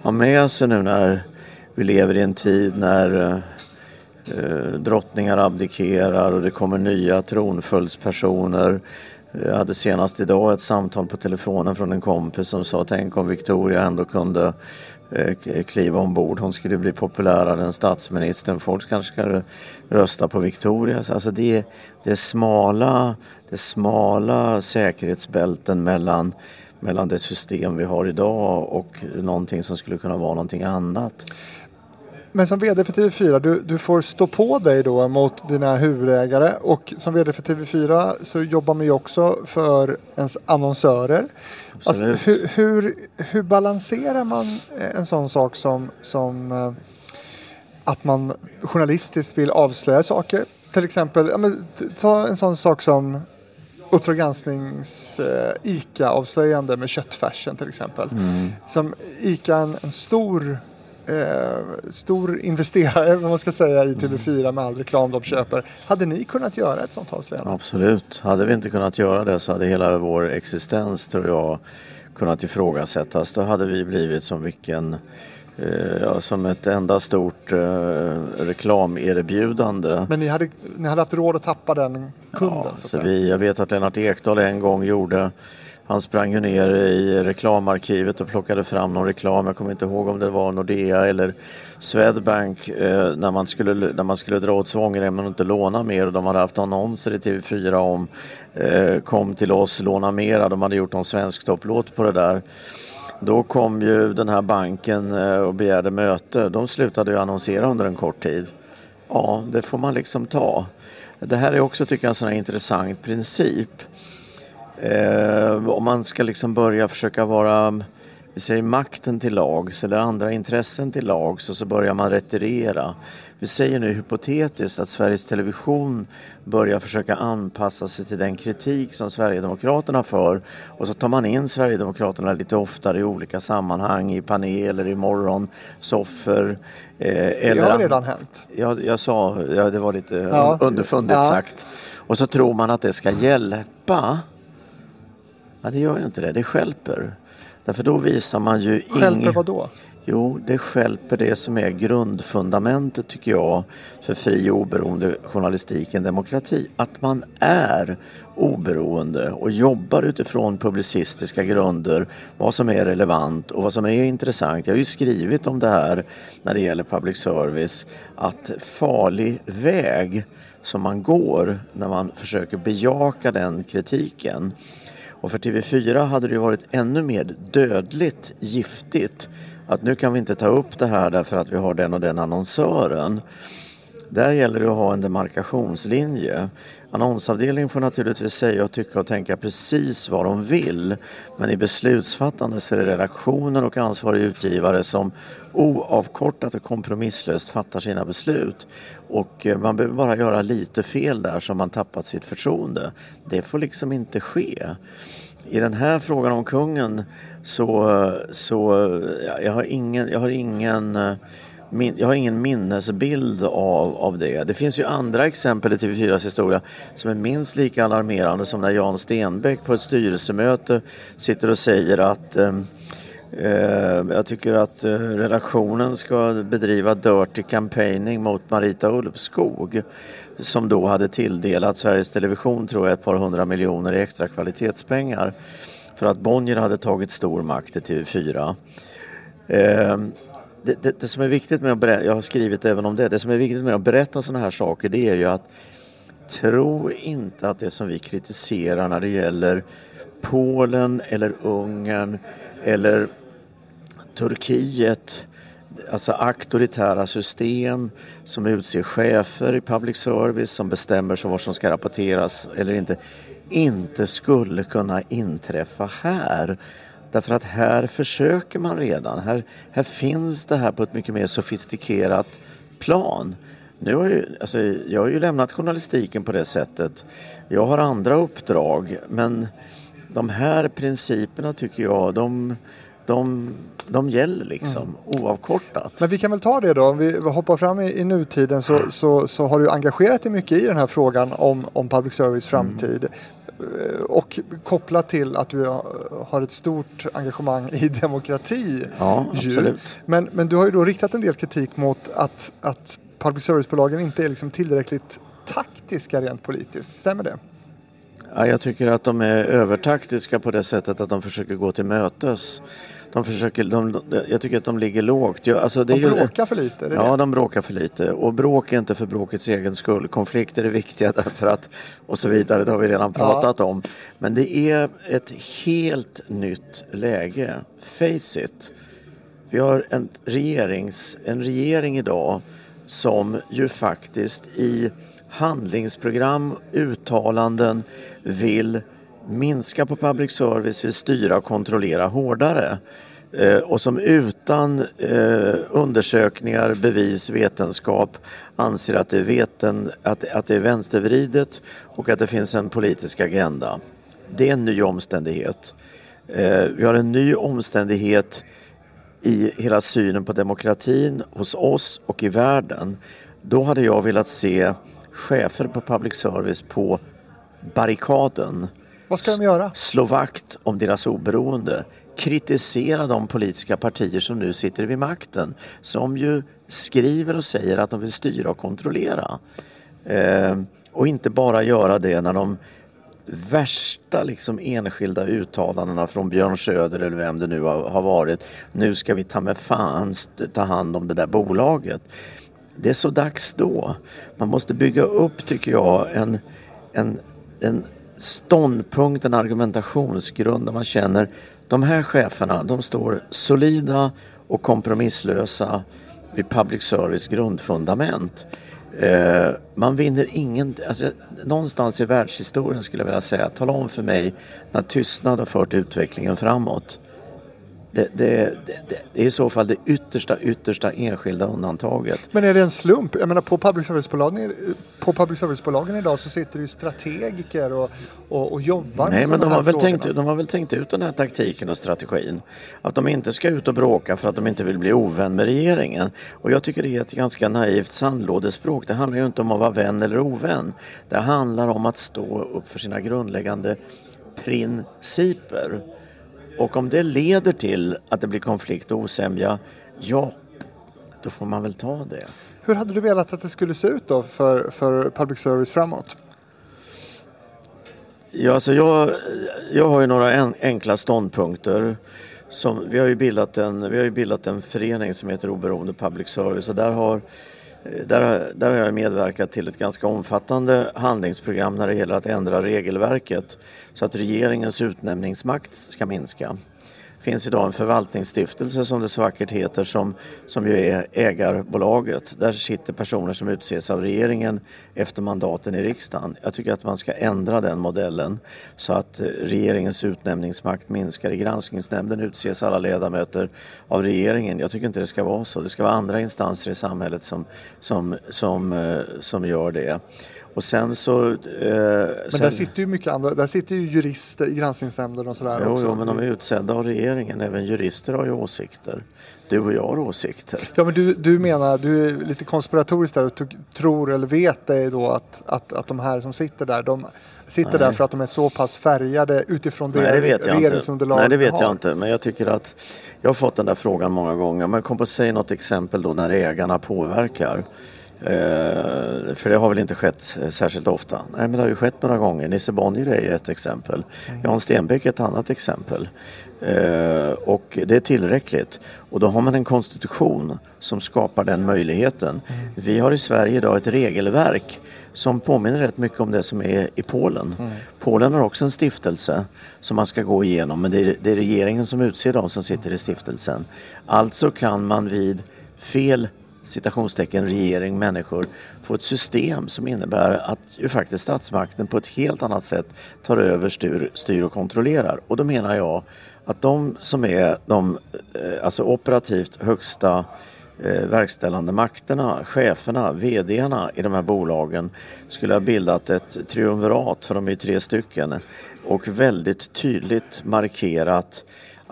ha med sig nu när vi lever i en tid när drottningar abdikerar och det kommer nya tronföljdspersoner. Jag hade senast idag ett samtal på telefonen från en kompis som sa: tänk om Victoria ändå kunde kliva ombord. Hon skulle bli populärare än statsministern. Folk kanske ska rösta på Victoria. Alltså det är smala säkerhetsbälten mellan det system vi har idag och någonting som skulle kunna vara någonting annat. Men som vd för TV4, du får stå på dig då mot dina huvudägare, och som vd för TV4 så jobbar man ju också för ens annonsörer. Alltså, hur balanserar man en sån sak som att man journalistiskt vill avslöja saker? Till exempel, ta en sån sak som Uppdrag gransknings ICA-avslöjande med köttfärsen till exempel. Som ICA, en stor stor investerare, vad man ska säga, i TV4 med all reklam de köper. Hade ni kunnat göra ett sånt avslöjande? Absolut. Hade vi inte kunnat göra det så hade hela vår existens, tror jag, kunnat ifrågasättas. Då hade vi blivit som vilken... som ett enda stort reklamerbjudande. Men ni hade haft råd att tappa den kunden? Ja, jag vet att Lennart Ekdahl en gång gjorde, han sprang ju ner i reklamarkivet och plockade fram någon reklam, jag kommer inte ihåg om det var Nordea eller Swedbank, när man skulle dra åt svångremmen och inte låna mer, och de hade haft annonser i TV4 om kom till oss, låna mera, de hade gjort någon svensk topplåt på det där. Då kom ju den här banken och begärde möte. De slutade ju annonsera under en kort tid. Ja, det får man liksom ta. Det här är också, tycker jag, en sån här intressant princip. Om man ska liksom börja försöka vara, vi säger, makten till lags eller andra intressen till lags, och så börjar man retirera. Vi säger nu hypotetiskt att Sveriges Television börjar försöka anpassa sig till den kritik som Sverigedemokraterna för, och så tar man in Sverigedemokraterna lite oftare i olika sammanhang, i paneler, i morgonsoffer. Det har redan hänt. Jag sa, det var lite underfundigt sagt. Och så tror man att det ska hjälpa. Ja, det gör ju inte det. Det skälper. Därför då visar man ju... Skälper vad då? Jo, det skälper det som är grundfundamentet, tycker jag, för fri och oberoende journalistik, en demokrati. Att man är oberoende och jobbar utifrån publicistiska grunder, vad som är relevant och vad som är intressant. Jag har ju skrivit om det här när det gäller public service, att farlig väg som man går när man försöker bejaka den kritiken. Och för TV4 hade det ju varit ännu mer dödligt giftigt att nu kan vi inte ta upp det här därför att vi har den och den annonsören. Där gäller det att ha en demarkationslinje. Annonsavdelningen får naturligtvis säga och tycka och tänka precis vad de vill. Men i beslutsfattande så är det redaktionen och ansvarig utgivare som oavkortat och kompromisslöst fattar sina beslut. Och man behöver bara göra lite fel där som man tappat sitt förtroende. Det får liksom inte ske. I den här frågan om kungen jag har ingen minnesbild av det. Det finns ju andra exempel i TV4s historia som är minst lika alarmerande, som när Jan Stenbeck på ett styrelsemöte sitter och säger att jag tycker att redaktionen ska bedriva dirty campaigning mot Marita Ulfskog, som då hade tilldelat Sveriges Television, tror jag, 200 miljoner i extra kvalitetspengar för att Bonnier hade tagit stor makt i TV4. Det som är viktigt med att berätta, jag har skrivit även om det. Det som är viktigt med att berätta såna här saker, det är ju att tro inte att det som vi kritiserar när det gäller Polen eller Ungern eller Turkiet, alltså auktoritära system som utser chefer i public service som bestämmer så vad som ska rapporteras eller inte skulle kunna inträffa här. Därför att här försöker man redan. Här finns det här på ett mycket mer sofistikerat plan. Nu har jag har ju lämnat journalistiken på det sättet. Jag har andra uppdrag, men de här principerna, tycker jag, de gäller liksom oavkortat. Men vi kan väl ta det då, om vi hoppar fram i nutiden, så har du engagerat dig mycket i den här frågan om public service framtid. Och kopplat till att du har ett stort engagemang i demokrati. Ja, absolut. Men du har ju då riktat en del kritik mot att public service-bolagen inte är liksom tillräckligt taktiska rent politiskt. Stämmer det? Ja, jag tycker att de är övertaktiska på det sättet att de försöker gå till mötes. Jag tycker att de ligger lågt. De bråkar för lite? De bråkar för lite. Och bråk är inte för bråkets egen skull. Konflikter är viktiga därför att... Och så vidare, det har vi redan pratat om. Men det är ett helt nytt läge. Face it. Vi har en regering idag som ju faktiskt i handlingsprogram, uttalanden vill... minska på public service, vill styra och kontrollera hårdare, och som utan undersökningar, bevis, vetenskap anser att det är att det är vänstervridet och att det finns en politisk agenda. Det är en ny omständighet. Vi har en ny omständighet i hela synen på demokratin hos oss och i världen, då hade jag velat se chefer på public service på barrikaden. Vad ska de göra? Slå vakt om deras oberoende. Kritisera de politiska partier som nu sitter vid makten, som ju skriver och säger att de vill styra och kontrollera. Och inte bara göra det när de värsta liksom enskilda uttalandena från Björn Söder eller vem det nu har varit. Nu ska vi ta med fan ta hand om det där bolaget. Det är så dags då. Man måste bygga upp, tycker jag, en ståndpunkt, en argumentationsgrund där man känner de här cheferna, de står solida och kompromisslösa vid public service grundfundament. Man vinner ingen, alltså, någonstans i världshistorien skulle jag vilja säga, tala om för mig när tystnad har fört utvecklingen framåt. Det är i så fall det yttersta enskilda undantaget. Men är det en slump? Jag menar, på public service-bolagen idag så sitter det ju strategiker och jobbar. Nej, men de har väl tänkt ut den här taktiken och strategin. Att de inte ska ut och bråka för att de inte vill bli ovän med regeringen. Och jag tycker det är ett ganska naivt sandlådespråk. Det handlar ju inte om att vara vän eller ovän. Det handlar om att stå upp för sina grundläggande principer. Och om det leder till att det blir konflikt och osämja, ja, då får man väl ta det. Hur hade du velat att det skulle se ut då för public service framåt? Ja, alltså jag har ju några enkla ståndpunkter. Som, vi har ju bildat en förening som heter Oberoende Public Service, och där har jag medverkat till ett ganska omfattande handlingsprogram när det gäller att ändra regelverket så att regeringens utnämningsmakt ska minska. Det finns idag en förvaltningsstiftelse, som det så vackert heter, som ju är ägarbolaget. Där sitter personer som utses av regeringen efter mandaten i riksdagen. Jag tycker att man ska ändra den modellen så att regeringens utnämningsmakt minskar. I granskningsnämnden utses alla ledamöter av regeringen. Jag tycker inte det ska vara så. Det ska vara andra instanser i samhället som gör det. Och sen så, men där sitter ju mycket andra, där sitter ju jurister i granskningsnämnden och sådär också. Jo, men de är utsedda av regeringen, även jurister har ju åsikter. Du och jag har åsikter. Ja, men du menar är lite konspiratoriskt där och tror eller vet dig då att de här som sitter där, de sitter Nej. Där för att de är så pass färgade utifrån det regeringsunderlag. Nej, det vet jag inte, men jag tycker att jag har fått den där frågan många gånger. Men kom på att säga något exempel då när ägarna påverkar. För det har väl inte skett särskilt ofta. Nej, men det har ju skett några gånger. Nisse Bonnier är ett exempel. Jan Stenbeck är ett annat exempel. Och det är tillräckligt. Och då har man en konstitution som skapar den möjligheten. Vi har i Sverige idag ett regelverk som påminner rätt mycket om det som är i Polen. Polen har också en stiftelse som man ska gå igenom. Men det är regeringen som utser de som sitter i stiftelsen. Alltså kan man vid fel citationstecken regering, människor får ett system som innebär att ju faktiskt statsmakten på ett helt annat sätt tar över, styr och kontrollerar. Och då menar jag att de som är de alltså operativt högsta verkställande makterna, cheferna, vdarna i de här bolagen skulle ha bildat ett triumvirat, för de är ju 3 stycken, och väldigt tydligt markerat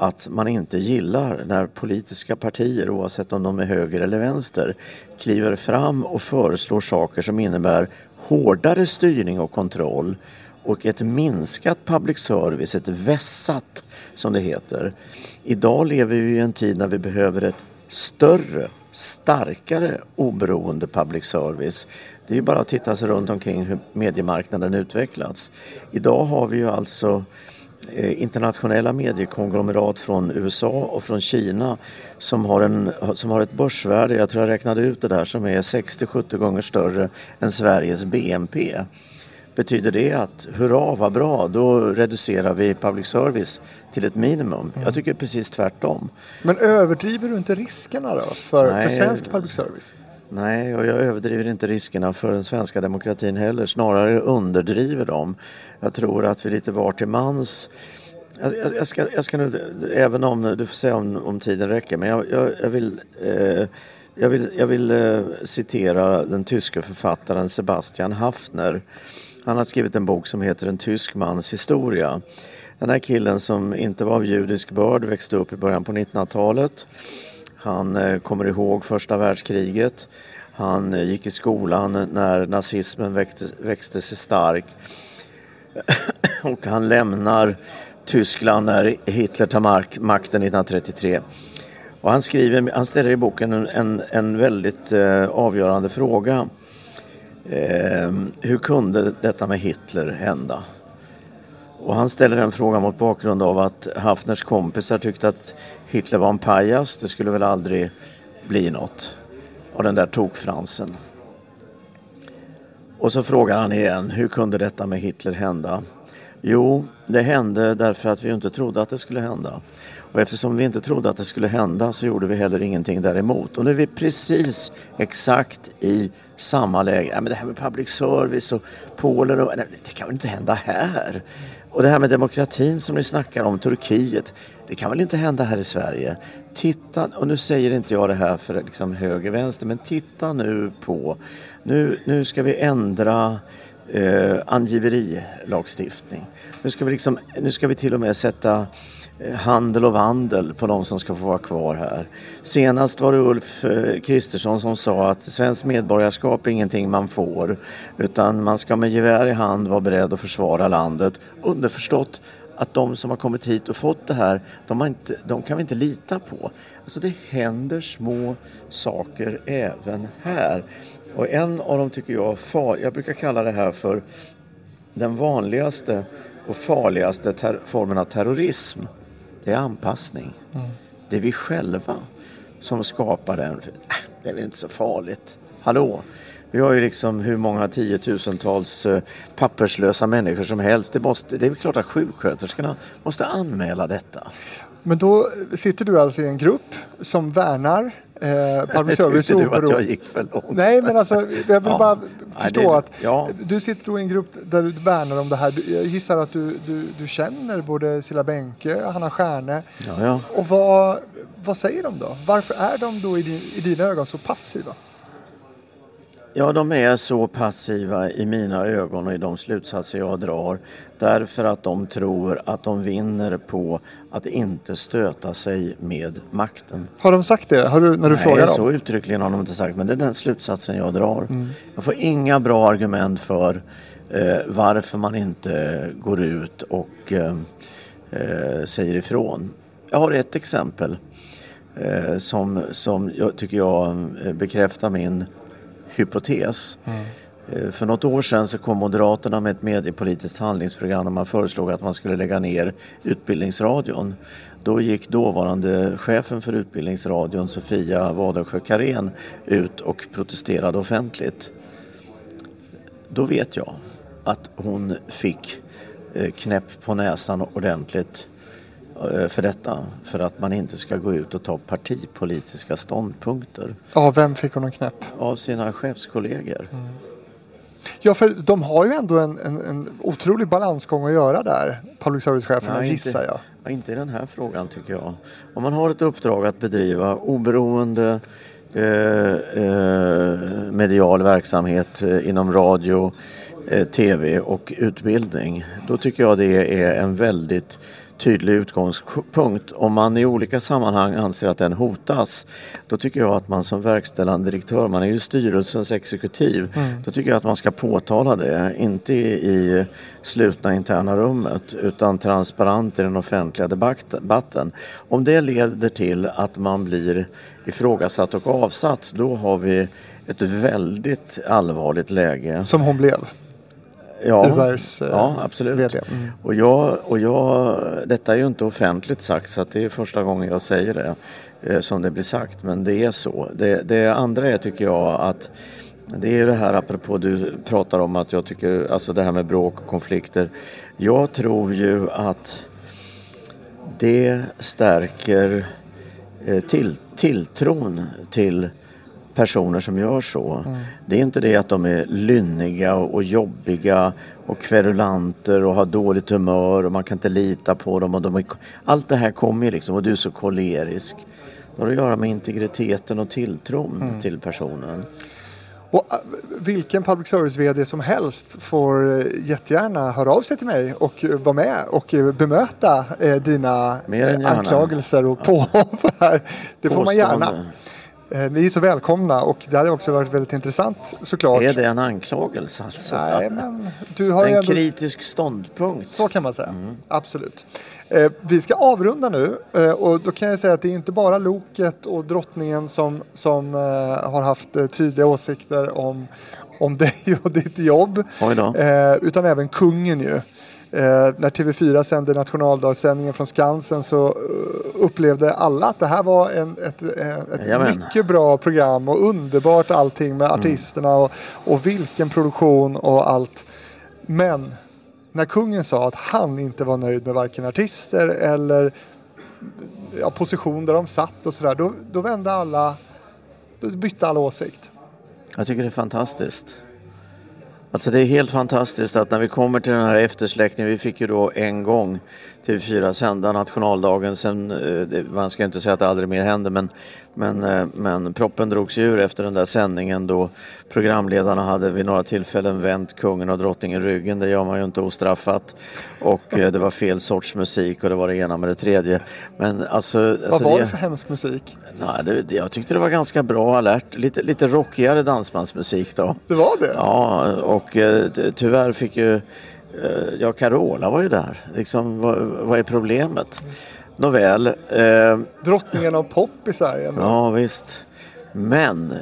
att man inte gillar när politiska partier, oavsett om de är höger eller vänster, kliver fram och föreslår saker som innebär hårdare styrning och kontroll och ett minskat public service, ett vässat som det heter. Idag lever vi i en tid när vi behöver ett större, starkare, oberoende public service. Det är ju bara att titta sig runt omkring hur mediemarknaden utvecklats. Idag har vi ju alltså internationella mediekonglomerat från USA och från Kina som har ett börsvärde, jag tror jag räknade ut det där, som är 60-70 gånger större än Sveriges BNP. Betyder det att hurra vad bra, då reducerar vi public service till ett minimum? Jag tycker precis tvärtom. Men överdriver du inte riskerna då för svensk public service? Nej, och jag överdriver inte riskerna för den svenska demokratin heller. Snarare underdriver dem. Jag tror att vi lite var till mans. Jag ska nu, även om du får säga om tiden räcker, men jag vill citera den tyska författaren Sebastian Haffner. Han har skrivit en bok som heter En tysk mans historia. Den här killen som inte var av judisk börd växte upp i början på 1900-talet. Han kommer ihåg första världskriget. Han gick i skolan när nazismen växte sig stark. Och han lämnar Tyskland när Hitler tar makten 1933. Och han ställer i boken en väldigt avgörande fråga. Hur kunde detta med Hitler hända? Och han ställer den frågan mot bakgrund av att Hafners kompisar tyckte att Hitler var en pajas. Det skulle väl aldrig bli något av den där tokfransen. Och så frågar han igen, hur kunde detta med Hitler hända? Jo, det hände därför att vi inte trodde att det skulle hända. Och eftersom vi inte trodde att det skulle hända så gjorde vi heller ingenting däremot. Och nu är vi precis exakt i samma läge. Ja, men det här med public service och Polen, och, nej, det kan väl inte hända här. Och det här med demokratin som ni snackar om, Turkiet, det kan väl inte hända här i Sverige. Titta, och nu säger inte jag det här för liksom höger vänster, men titta nu på, nu ska vi ändra angiverilagstiftning. Nu ska vi till och med sätta handel och vandel på de som ska få vara kvar här. Senast var det Ulf Kristersson som sa att svensk medborgarskap är ingenting man får, utan man ska med gevär i hand vara beredd att försvara landet. Underförstått att de som har kommit hit och fått det här, de kan vi inte lita på. Alltså det händer små saker även här. Och en av dem tycker jag jag brukar kalla det här för den vanligaste och farligaste formen av terrorism. Det är anpassning. Mm. Det är vi själva som skapar den. Det är väl inte så farligt. Hallå? Vi har ju liksom hur många tiotusentals papperslösa människor som helst. Det är klart att sjuksköterskorna måste anmäla detta. Men då sitter du alltså i en grupp som värnar public service oberoende. Tyckte du att jag gick för långt? Nej, men alltså, jag vill bara förstå att du sitter då i en grupp där du värnar om det här. Jag gissar att du känner både Silla Bänke och Hanna Stjärne. Ja. Och vad säger de då? Varför är de då i dina ögon så passiva? Ja, de är så passiva i mina ögon och i de slutsatser jag drar därför att de tror att de vinner på att inte stöta sig med makten. Har de sagt det? När du frågar dem? Så uttryckligen har de inte sagt, men det är den slutsatsen jag drar. Mm. Jag får inga bra argument för varför man inte går ut och säger ifrån. Jag har ett exempel som jag tycker jag bekräftar min hypotes. Mm. För något år sedan så kom Moderaterna med ett mediepolitiskt handlingsprogram där man föreslog att man skulle lägga ner Utbildningsradion. Då gick dåvarande chefen för Utbildningsradion, Sofia Wadensjö-Karén, ut och protesterade offentligt. Då vet jag att hon fick knäpp på näsan ordentligt för detta. För att man inte ska gå ut och ta partipolitiska ståndpunkter. Ja, vem fick hon en knäpp? Av sina chefskollegor. Mm. Ja, för de har ju ändå en otrolig balansgång att göra där. Public service-cheferna, gissar jag. Ja, inte i den här frågan tycker jag. Om man har ett uppdrag att bedriva oberoende medial verksamhet inom radio, tv och utbildning. Då tycker jag det är en väldigt tydlig utgångspunkt. Om man i olika sammanhang anser att den hotas, då tycker jag att man som verkställande direktör, man är ju styrelsens exekutiv, då tycker jag att man ska påtala det, inte i slutna interna rummet utan transparent i den offentliga debatten. Om det leder till att man blir ifrågasatt och avsatt, då har vi ett väldigt allvarligt läge. Som hon blev. Ja, absolut. Mm. Och jag, detta är ju inte offentligt sagt, så att det är första gången jag säger det som det blir sagt, men det är så. Det andra är, tycker jag, att det är det här apropå du pratar om att jag tycker, alltså det här med bråk och konflikter. Jag tror ju att det stärker tilltron till personer som gör så. Mm. Det är inte det att de är lynniga och jobbiga och kverulanter och har dåligt humör och man kan inte lita på dem. Och allt det här kommer ju liksom, och du är så kolerisk. Det har att göra med integriteten och tilltron till personen. Och vilken public service-vd som helst får jättegärna höra av sig till mig och vara med och bemöta dina anklagelser och påhopp här. Det får man gärna. Ni är så välkomna och det har också varit väldigt intressant såklart. Är det en anklagelse alltså? Nej, men du har en ändå... kritisk ståndpunkt. Så kan man säga, absolut. Vi ska avrunda nu och då kan jag säga att det är inte bara Loket och drottningen som har haft tydliga åsikter om dig och ditt jobb. Utan även kungen ju. När TV4 sände nationaldagssändningen från Skansen så upplevde alla att det här var ett mycket bra program och underbart allting med artisterna och vilken produktion och allt. Men när kungen sa att han inte var nöjd med varken artister eller position där de satt och sådär, då vände alla, då bytte alla åsikt. Jag tycker det är fantastiskt. Alltså det är helt fantastiskt att när vi kommer till den här eftersläckningen, vi fick ju då en gång TV4 sända nationaldagen, sen man ska inte säga att det aldrig mer hände, men proppen drogs ur efter den där sändningen då programledarna hade vid några tillfällen vänt kungen och drottningen ryggen, det gör man ju inte ostraffat, och det var fel sorts musik och det var det ena med det tredje. Men alltså vad var det för hemsk musik? Nej, jag tyckte det var ganska bra, alert, lite rockigare dansbandsmusik då. Det var det? Ja, och tyvärr fick ju Carola var ju där. Liksom, vad är problemet? Nåväl. Drottningen av pop i Sverige. Ja, visst. Men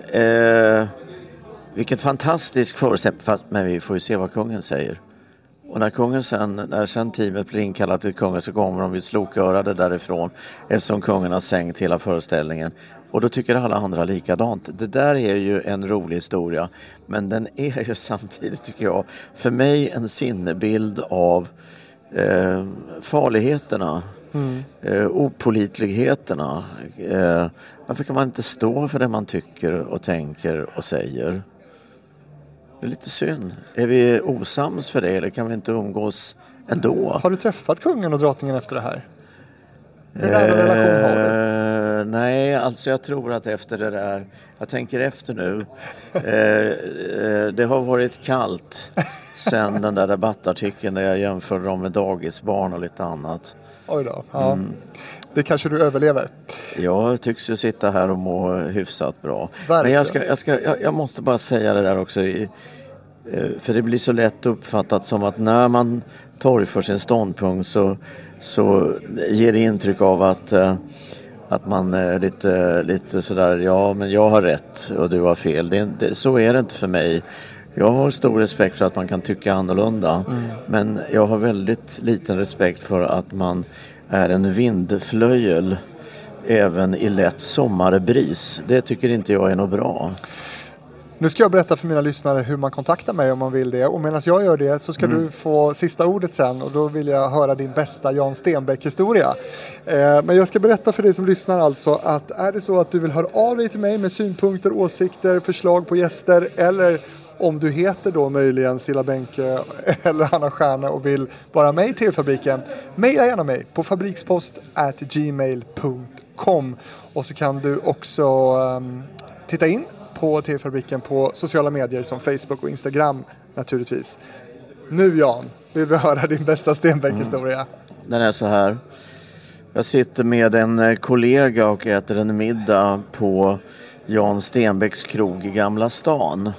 vilken fantastisk förutsättning. Men vi får ju se vad kungen säger. Och när kungen när teamet blir inkallat till kungen så kommer de vid slokörade därifrån eftersom kungen har sänkt hela föreställningen. Och då tycker alla andra likadant. Det där är ju en rolig historia. Men den är ju samtidigt, tycker jag, för mig en sinnebild av farligheterna, opålitligheterna. Varför kan man inte stå för det man tycker och tänker och säger? Det är lite synd. Är vi osams för det eller kan vi inte umgås ändå? Har du träffat kungen och drottningen efter det här? Hur nära relation har du? Nej, alltså jag tror att efter det där... Jag tänker efter nu. Det har varit kallt sen den där debattartikeln där jag jämförde dem med dagisbarn och lite annat. Oj då, ja. Det kanske du överlever. Jag tycks ju sitta här och må hyfsat bra. Verkligen. Men jag måste bara säga det där också. För det blir så lätt uppfattat som att när man torgför sin ståndpunkt så ger det intryck av att man är lite sådär, ja men jag har rätt och du har fel. Så är det inte för mig. Jag har stor respekt för att man kan tycka annorlunda. Men jag har väldigt liten respekt för att man är en vindflöjel även i lätt sommarbris. Det tycker inte jag är något bra. Nu ska jag berätta för mina lyssnare hur man kontaktar mig om man vill det. Och medan jag gör det så ska du få sista ordet sen. Och då vill jag höra din bästa Jan Stenbeck-historia. Men jag ska berätta för dig som lyssnar alltså att är det så att du vill höra av dig till mig med synpunkter, åsikter, förslag på gäster eller... Om du heter då möjligen Silla Bänke eller Anna Stjärna och vill vara med i TV-fabriken, mejla gärna mig på fabrikspost@gmail.com. Och så kan du också titta in på TV-fabriken på sociala medier som Facebook och Instagram naturligtvis. Nu Jan, vill vi höra din bästa Stenbeck-historia? Den är så här. Jag sitter med en kollega och äter en middag på Jan Stenbecks krog i Gamla stan.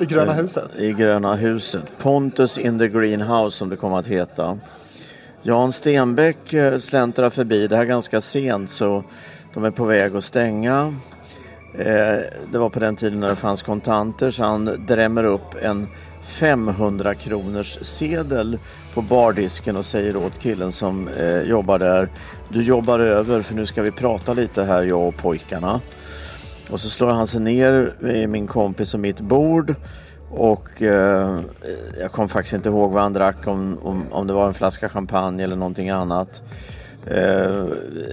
I Gröna huset? I Gröna huset. Pontus in the Greenhouse som det kommer att heta. Jan Stenbeck släntrar förbi. Det här ganska sent så de är på väg att stänga. Det var på den tiden när det fanns kontanter så han drämmer upp en 500 kronors sedel på bardisken och säger åt killen som jobbar där: du jobbar över för nu ska vi prata lite här jag och pojkarna. Och så slår han sig ner vid min kompis och mitt bord och jag kommer faktiskt inte ihåg vad han drack, om det var en flaska champagne eller någonting annat.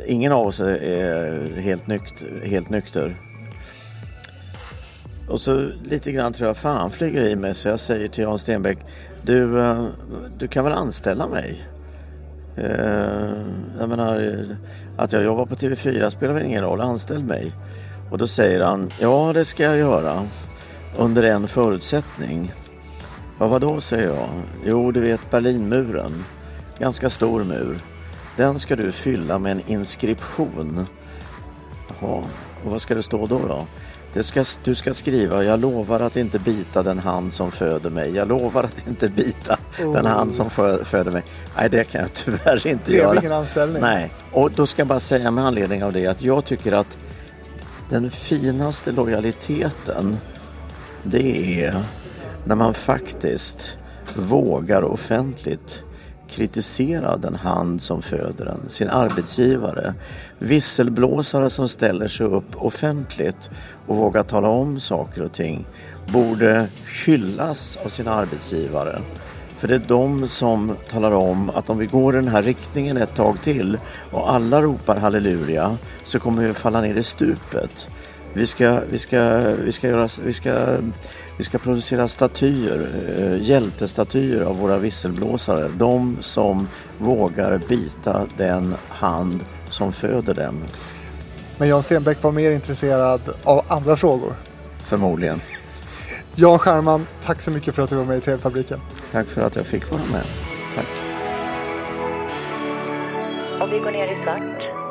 Ingen av oss är helt nykter. Och så lite grann tror jag fan flyger i mig så jag säger till Jan Stenbeck: du kan väl anställa mig? Jag menar, att jag jobbar på TV4 spelar väl ingen roll, anställ mig. Och då säger han, ja det ska jag göra. under en förutsättning. Ja, vadå, säger jag. Jo, du vet Berlinmuren. Ganska stor mur. Den ska du fylla med en inskription. Jaha, och vad ska det stå då? Du ska skriva, jag lovar att inte bita den hand som föder mig. Jag lovar att inte bita den hand som föder mig. Nej, det kan jag tyvärr inte göra. Det är ingen anställning. Nej, och då ska jag bara säga med anledning av det att jag tycker att den finaste lojaliteten, det är när man faktiskt vågar offentligt kritisera den hand som föder den, sin arbetsgivare, visselblåsare som ställer sig upp offentligt och vågar tala om saker och ting borde hyllas av sina arbetsgivare, för det är de som talar om att om vi går den här riktningen ett tag till och alla ropar halleluja så kommer vi falla ner i stupet. Vi ska producera statyer, hjältestatyer av våra visselblåsare. De som vågar bita den hand som föder dem. Men Jan Stenbeck var mer intresserad av andra frågor. Förmodligen. Jan Skärman, tack så mycket för att du var med i TV-fabriken. Tack för att jag fick vara med. Tack. Om vi går ner i svart.